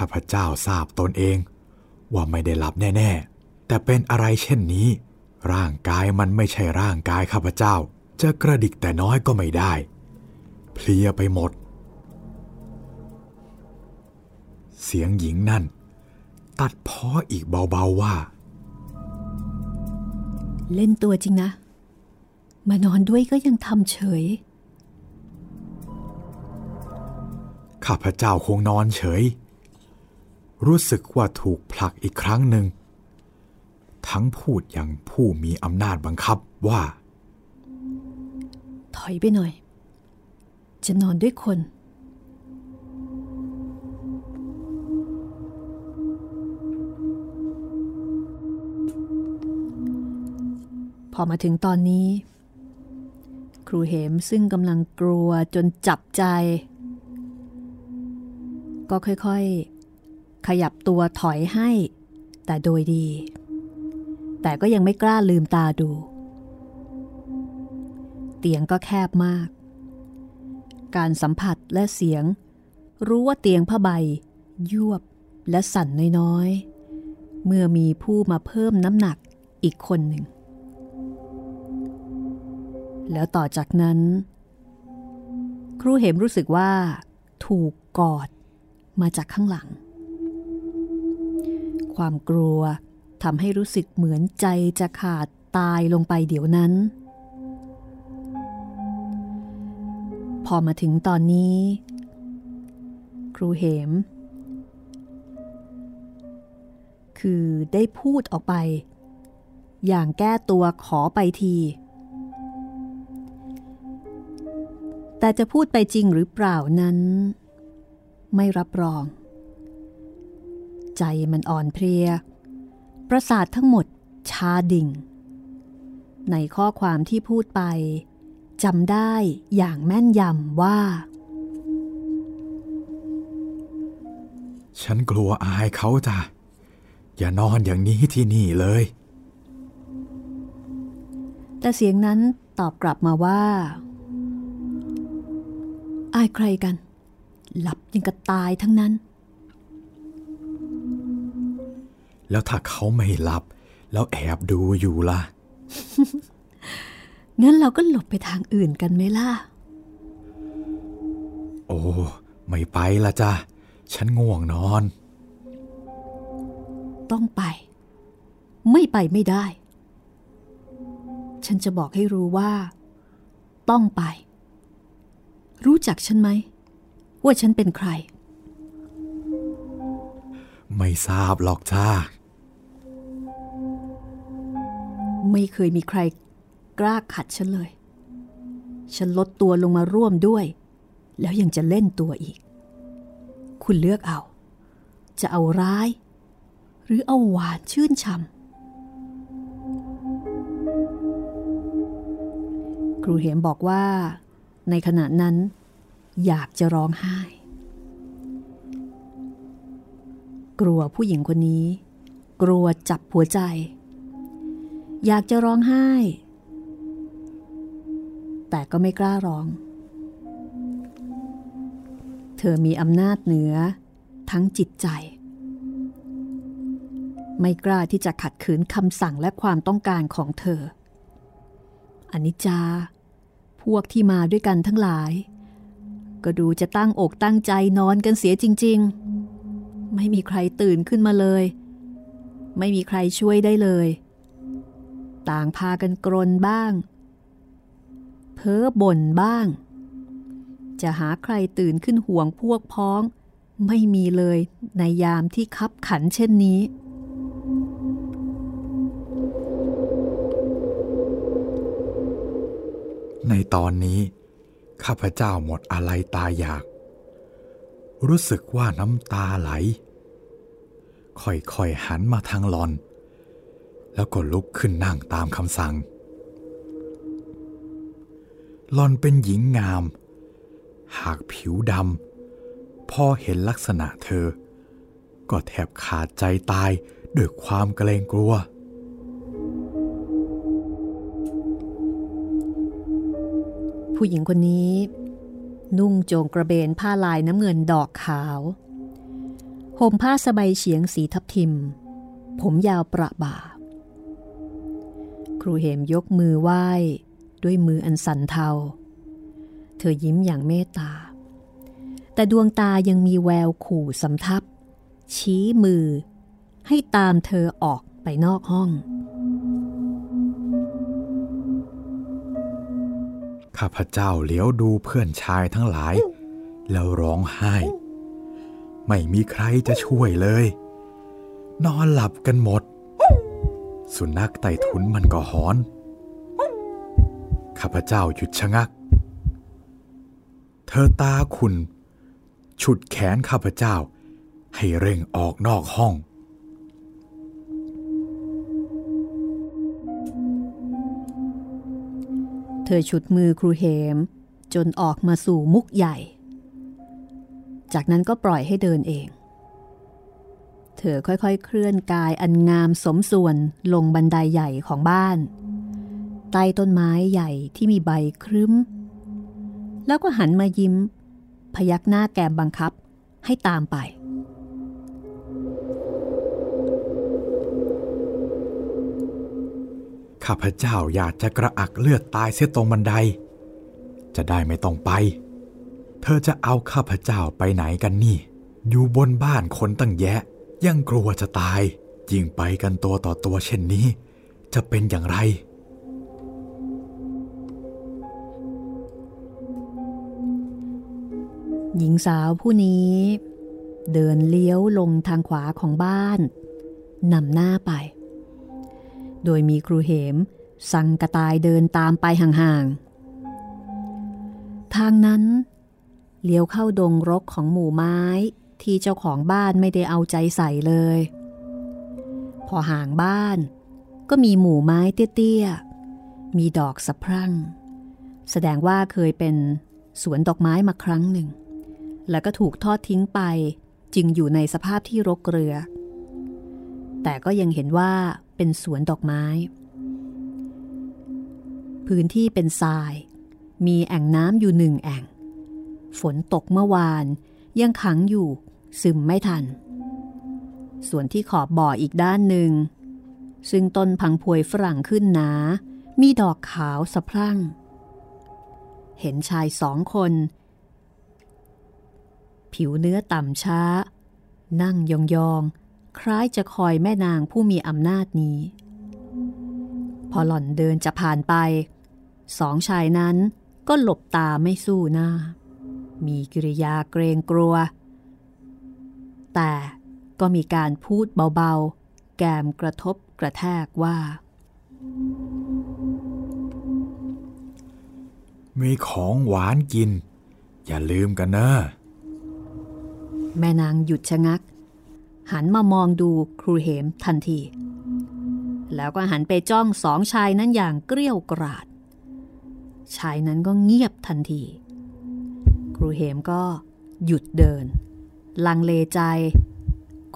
ข้าพเจ้าทราบตนเองว่าไม่ได้หลับแน่ๆแต่เป็นอะไรเช่นนี้ร่างกายมันไม่ใช่ร่างกายข้าพเจ้าจะกระดิกแต่น้อยก็ไม่ได้เพลียไปหมดเสียงหญิงนั่นตัดพ้ออีกเบาๆว่าเล่นตัวจริงนะมานอนด้วยก็ยังทำเฉยข้าพเจ้าคงนอนเฉยรู้สึกว่าถูกผลักอีกครั้งหนึ่งทั้งพูดอย่างผู้มีอำนาจบังคับว่าถอยไปหน่อยจะนอนด้วยคนพอมาถึงตอนนี้ครูเหมซึ่งกำลังกลัวจนจับใจก็ค่อยๆขยับตัวถอยให้แต่โดยดีแต่ก็ยังไม่กล้าลืมตาดูเตียงก็แคบมากการสัมผัสและเสียงรู้ว่าเตียงผ้าใบยวบและสั่นน้อยๆเมื่อมีผู้มาเพิ่มน้ำหนักอีกคนหนึ่งแล้วต่อจากนั้นครูเหมรู้สึกว่าถูกกอดมาจากข้างหลังความกลัวทำให้รู้สึกเหมือนใจจะขาดตายลงไปเดี๋ยวนั้นพอมาถึงตอนนี้ครูเหมคือได้พูดออกไปอย่างแก้ตัวขอไปทีแต่จะพูดไปจริงหรือเปล่านั้น ไม่รับรองใจมันอ่อนเพลียประสาททั้งหมดชาดิ่งในข้อความที่พูดไปจำได้อย่างแม่นยำว่าฉันกลัวอายเขาจ้ะอย่านอนอย่างนี้ที่นี่เลยแต่เสียงนั้นตอบกลับมาว่าอายใครกันหลับยังกับตายทั้งนั้นแล้วถ้าเขาไม่หลับแล้วแอบดูอยู่ล่ะ งั้นเราก็หลบไปทางอื่นกันไหมล่ะโอ้ไม่ไปละจ้ะฉันง่วงนอนต้องไปไม่ไปไม่ได้ฉันจะบอกให้รู้ว่าต้องไปรู้จักฉันไหมว่าฉันเป็นใครไม่ทราบหรอกจ้าไม่เคยมีใครกล้าขัดฉันเลยฉันลดตัวลงมาร่วมด้วยแล้วยังจะเล่นตัวอีกคุณเลือกเอาจะเอาร้ายหรือเอาหวานชื่นช่ำครูเหมบอกว่าในขณะนั้นอยากจะร้องไห้กลัวผู้หญิงคนนี้กลัวจับหัวใจอยากจะร้องไห้แต่ก็ไม่กล้าร้องเธอมีอำนาจเหนือทั้งจิตใจไม่กล้าที่จะขัดขืนคำสั่งและความต้องการของเธออนิจจาพวกที่มาด้วยกันทั้งหลายก็ดูจะตั้งอกตั้งใจนอนกันเสียจริงๆไม่มีใครตื่นขึ้นมาเลยไม่มีใครช่วยได้เลยต่างพากันกรนบ้างเพ้อบ่นบ้างจะหาใครตื่นขึ้นห่วงพวกพ้องไม่มีเลยในยามที่คับขันเช่นนี้ในตอนนี้ข้าพเจ้าหมดอะไรตาอยากรู้สึกว่าน้ำตาไหลค่อยๆหันมาทางหล่อนแล้วก็ลุกขึ้นนั่งตามคำสั่งหล่อนเป็นหญิงงามหากผิวดำพอเห็นลักษณะเธอก็แทบขาดใจตายด้วยความเกรงกลัวผู้หญิงคนนี้นุ่งโจงกระเบนผ้าลายน้ำเงินดอกขาวห่มผ้าสบายเฉียงสีทับทิมผมยาวประบ่าครูเหมยกมือไหว้ด้วยมืออันสั่นเทาเธอยิ้มอย่างเมตตาแต่ดวงตายังมีแววขู่สำทับชี้มือให้ตามเธอออกไปนอกห้องข้าพเจ้าเหลียวดูเพื่อนชายทั้งหลายแล้วร้องไห้ไม่มีใครจะช่วยเลยนอนหลับกันหมดสุนัขไต่ถุนมันก็หอนข้าพเจ้าหยุดชะงักเธอตาขุ่นฉุดแขนข้าพเจ้าให้เร่งออกนอกห้องเธอฉุดมือครูเหมจนออกมาสู่มุกใหญ่จากนั้นก็ปล่อยให้เดินเองเธอค่อยๆเคลื่อนกายอันงามสมส่วนลงบันไดใหญ่ของบ้านใต้ต้นไม้ใหญ่ที่มีใบครึ้มแล้วก็หันมายิ้มพยักหน้าแก้มบังคับให้ตามไปข้าพเจ้าอยากจะกระอักเลือดตายเสียตรงบันไดจะได้ไม่ต้องไปเธอจะเอาข้าพเจ้าไปไหนกันนี่อยู่บนบ้านคนตั้งแยะยังกลัวจะตายยิ่งไปกันตัวต่อตัวเช่นนี้จะเป็นอย่างไรหญิงสาวผู้นี้เดินเลี้ยวลงทางขวาของบ้านนำหน้าไปโดยมีครูเหมสั่งกระต่ายเดินตามไปห่างๆทางนั้น เลี้ยวเข้าดงรกของหมู่ไม้ที่เจ้าของบ้านไม่ได้เอาใจใส่เลยพอห่างบ้านก็มีหมู่ไม้เตี้ยๆมีดอกสะพรั่งแสดงว่าเคยเป็นสวนดอกไม้มาครั้งหนึ่งแล้วก็ถูกทอดทิ้งไปจึงอยู่ในสภาพที่รกเรือแต่ก็ยังเห็นว่าเป็นสวนดอกไม้พื้นที่เป็นทรายมีแอ่งน้ำอยู่หนึ่งแอ่งฝนตกเมื่อวานยังขังอยู่ซึมไม่ทันส่วนที่ขอบบ่ออีกด้านหนึ่งซึ่งต้นพังพวยฝรั่งขึ้นหนามีดอกขาวสะพรั่งเห็นชายสองคนผิวเนื้อต่ำช้านั่งยองๆคล้ายจะคอยแม่นางผู้มีอำนาจนี้พอหล่อนเดินจะผ่านไปสองชายนั้นก็หลบตาไม่สู้หน้ามีกิริยาเกรงกลัวแต่ก็มีการพูดเบาๆแก้มกระทบกระแทกว่ามีของหวานกินอย่าลืมกันนะแม่นางหยุดชะงักหันมามองดูครูเหมทันทีแล้วก็หันไปจ้องสองชายนั้นอย่างเกรี้ยวกราดชายนั้นก็เงียบทันทีครูเหมก็หยุดเดินลังเลใจ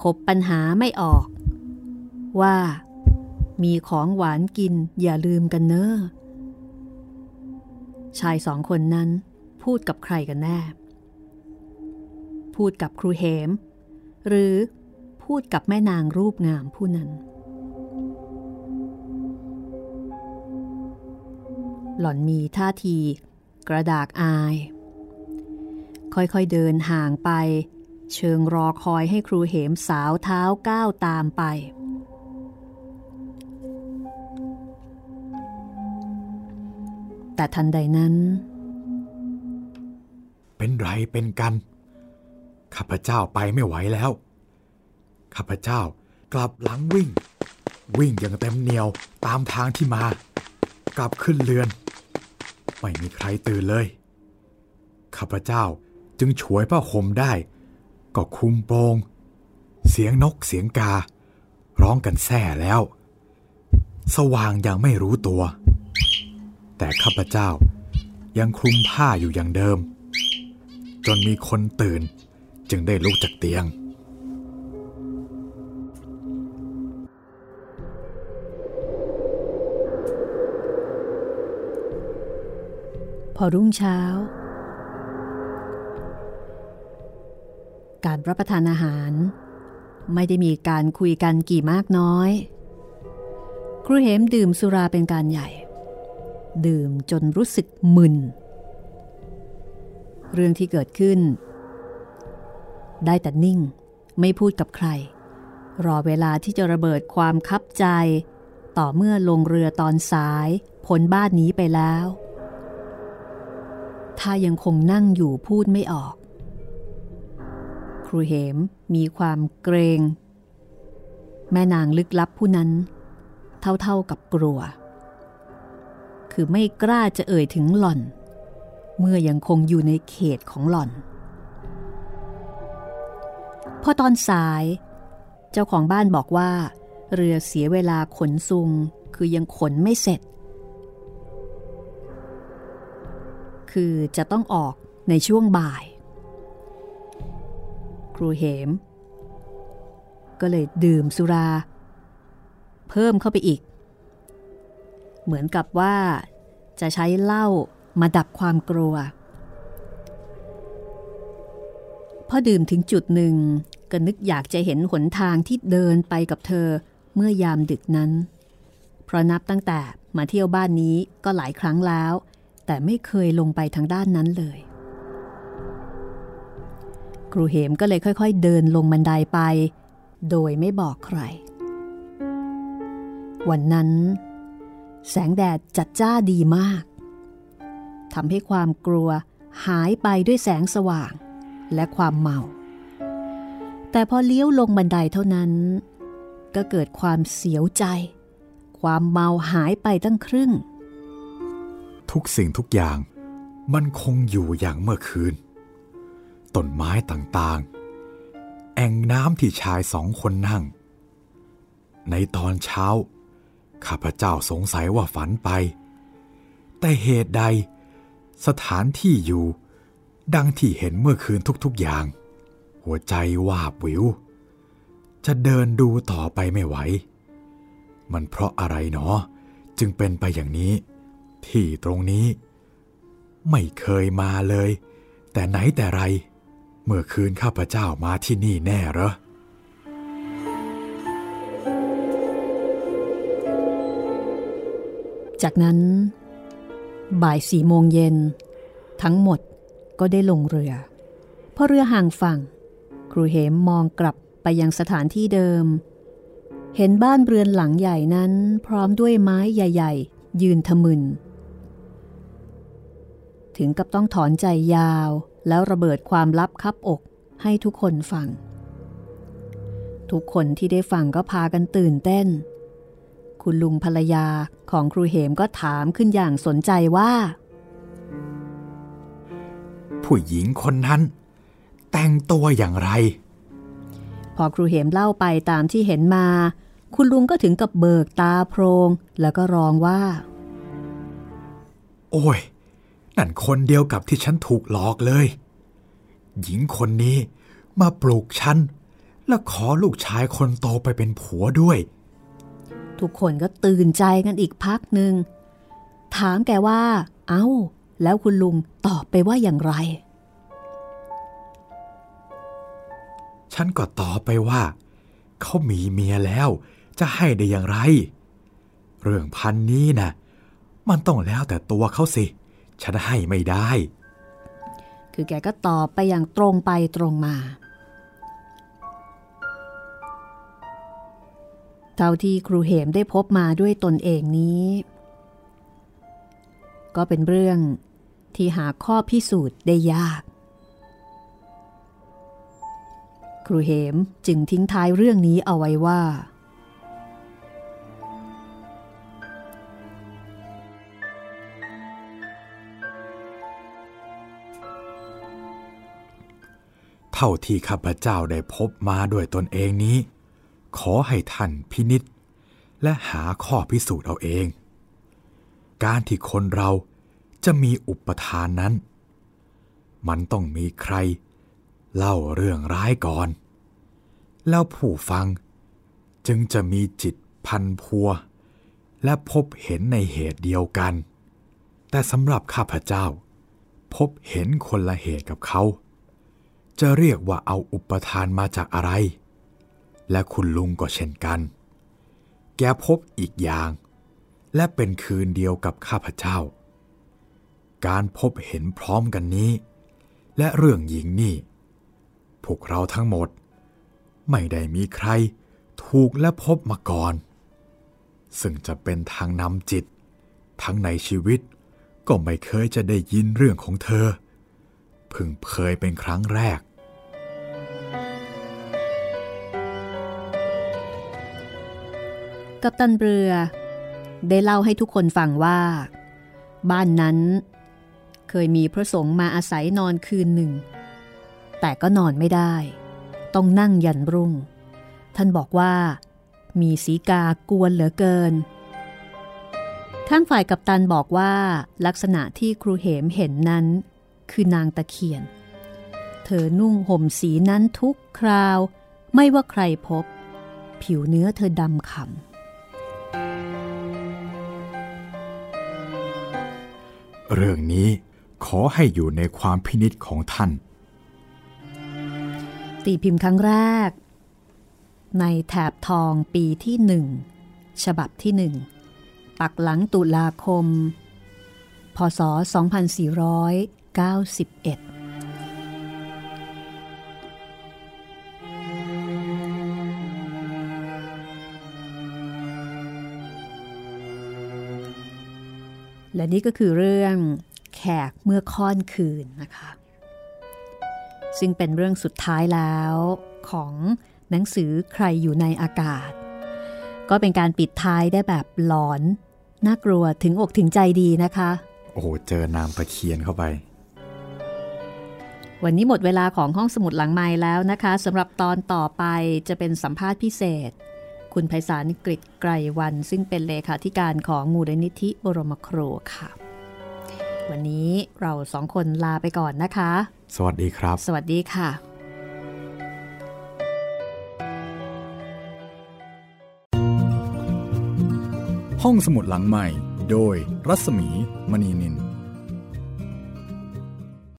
คบปัญหาไม่ออกว่ามีของหวานกินอย่าลืมกันเนอะชายสองคนนั้นพูดกับใครกันแน่พูดกับครูเหมหรือพูดกับแม่นางรูปงามผู้นั้นหล่อนมีท่าทีกระดากอายค่อยๆเดินห่างไปเชิงรอคอยให้ครูเหมสาวเท้าก้าวตามไปแต่ทันใดนั้นเป็นไรเป็นกันข้าพเจ้าไปไม่ไหวแล้วข้าพเจ้ากลับหลังวิ่งอย่างเต็มเหนียวตามทางที่มากลับขึ้นเรือนไม่มีใครตื่นเลยข้าพเจ้าจึงฉวยผ้าห่มได้ก็คุมโปงเสียงนกเสียงการ้องกันแซ่แล้วสว่างอย่างไม่รู้ตัวแต่ข้าพเจ้ายังคลุมผ้าอยู่อย่างเดิมจนมีคนตื่นจึงได้ลุกจากเตียงพอรุ่งเช้าการรับประทานอาหารไม่ได้มีการคุยกันกี่มากน้อยครูเหมดื่มสุราเป็นการใหญ่ดื่มจนรู้สึกมึนเรื่องที่เกิดขึ้นได้แต่นิ่งไม่พูดกับใครรอเวลาที่จะระเบิดความคับใจต่อเมื่อลงเรือตอนสายพ้นบ้านนี้ไปแล้วถ้ายังคงนั่งอยู่พูดไม่ออกครูเหมมีความเกรงแม่นางลึกลับผู้นั้นเท่าๆกับกลัวคือไม่กล้าจะเอ่ยถึงหล่อนเมื่อยังคงอยู่ในเขตของหล่อนพอตอนสายเจ้าของบ้านบอกว่าเรือเสียเวลาขนซุงคือยังขนไม่เสร็จคือจะต้องออกในช่วงบ่ายครูเหมก็เลยดื่มสุราเพิ่มเข้าไปอีกเหมือนกับว่าจะใช้เหล้ามาดับความกลัวพอดื่มถึงจุดหนึ่งก็นึกอยากจะเห็นหนทางที่เดินไปกับเธอเมื่อยามดึกนั้นเพราะนับตั้งแต่มาเที่ยวบ้านนี้ก็หลายครั้งแล้วแต่ไม่เคยลงไปทางด้านนั้นเลยครูเหมก็เลยค่อยๆเดินลงบันไดไปโดยไม่บอกใครวันนั้นแสงแดดจัดจ้าดีมากทำให้ความกลัวหายไปด้วยแสงสว่างและความเมาแต่พอเลี้ยวลงบันไดเท่านั้นก็เกิดความเสียวใจความเมาหายไปตั้งครึ่งทุกสิ่งทุกอย่างมันคงอยู่อย่างเมื่อคืน ต้นไม้ต่างๆแอ่งน้ำที่ชายสองคนนั่งในตอนเช้าข้าพเจ้าสงสัยว่าฝันไปแต่เหตุใดสถานที่อยู่ดังที่เห็นเมื่อคืนทุกๆอย่างหัวใจวาบวิวจะเดินดูต่อไปไม่ไหวมันเพราะอะไรหนอจึงเป็นไปอย่างนี้ที่ตรงนี้ไม่เคยมาเลยแต่ไหนแต่ไรเมื่อคืนข้าพเจ้ามาที่นี่แน่เหรอจากนั้นบ่าย4 โมงเย็นทั้งหมดก็ได้ลงเรือพอเรือห่างฝั่งครูเหมมองกลับไปยังสถานที่เดิมเห็นบ้านเรือนหลังใหญ่นั้นพร้อมด้วยไม้ใหญ่ๆยืนทะมึนถึงกับต้องถอนใจยาวแล้วระเบิดความลับคับอกให้ทุกคนฟังทุกคนที่ได้ฟังก็พากันตื่นเต้นคุณลุงภรรยาของครูเหมก็ถามขึ้นอย่างสนใจว่าผู้หญิงคนนั้นแต่งตัวอย่างไรพอครูเหมเล่าไปตามที่เห็นมาคุณลุงก็ถึงกับเบิกตาโพรงแล้วก็ร้องว่าโอ้ยนั่นคนเดียวกับที่ฉันถูกหลอกเลยหญิงคนนี้มาปลุกฉันและขอลูกชายคนโตไปเป็นผัวด้วยทุกคนก็ตื่นใจกันอีกพักหนึ่งถามแกว่าเอ้าแล้วคุณลุงตอบไปว่าอย่างไรฉันก็ตอบไปว่าเขามีเมียแล้วจะให้ได้อย่างไรเรื่องพันนี้นะมันต้องแล้วแต่ตัวเขาสิฉันให้ไม่ได้คือแกก็ตอบไปอย่างตรงไปตรงมาเท่าที่ครูเหมได้พบมาด้วยตนเองนี้ก็เป็นเรื่องที่หาข้อพิสูจน์ได้ยากครูเหมจึงทิ้งท้ายเรื่องนี้เอาไว้ว่าเท่าที่ข้าพเจ้าได้พบมาด้วยตนเองนี้ขอให้ท่านพินิจและหาข้อพิสูจน์เอาเองการที่คนเราจะมีอุปทานนั้นมันต้องมีใครเล่าเรื่องร้ายก่อนแล้วผู้ฟังจึงจะมีจิตพันพัวและพบเห็นในเหตุเดียวกันแต่สำหรับข้าพเจ้าพบเห็นคนละเหตุกับเขาจะเรียกว่าเอาอุปทานมาจากอะไรและคุณลุงก็เช่นกันแกพบอีกอย่างและเป็นคืนเดียวกับข้าพเจ้าการพบเห็นพร้อมกันนี้และเรื่องหญิงนี่พวกเราทั้งหมดไม่ได้มีใครถูกและพบมาก่อนซึ่งจะเป็นทางนำจิตทั้งในชีวิตก็ไม่เคยจะได้ยินเรื่องของเธอเพิ่งเคยเป็นครั้งแรกกัปตันเรือได้เล่าให้ทุกคนฟังว่าบ้านนั้นเคยมีพระสงฆ์มาอาศัยนอนคืนหนึ่งแต่ก็นอนไม่ได้ต้องนั่งยันรุ่งท่านบอกว่ามีสีกากวนเหลือเกินทางฝ่ายกัปตันบอกว่าลักษณะที่ครูเหมเห็นนั้นคือนางตะเคียนเธอนุ่งห่มสีนั้นทุกคราวไม่ว่าใครพบผิวเนื้อเธอดำขำเรื่องนี้ขอให้อยู่ในความพินิจของท่านตีพิมพ์ครั้งแรกในแถบทองปีที่1ฉบับที่1ปักหลังตุลาคมพ.ศ. 2491และนี่ก็คือเรื่องแขกเมื่อค่อนคืนนะคะซึ่งเป็นเรื่องสุดท้ายแล้วของหนังสือใครอยู่ในอากาศก็เป็นการปิดท้ายได้แบบหลอนน่ากลัวถึงอกถึงใจดีนะคะโอ้โหเจอนางตะเคียนเข้าไป วันนี้หมดเวลาของห้องสมุดหลังไมค์แล้วนะคะสำหรับตอนต่อไปจะเป็นสัมภาษณ์พิเศษคุณไพศาล กฤตไกรวันซึ่งเป็นเลขาธิการของมูลนิธิบรมครูค่ะวันนี้เราสองคนลาไปก่อนนะคะสวัสดีครับสวัสดีค่ะห้องสมุดหลังใหม่โดยรัศมีมณีนิน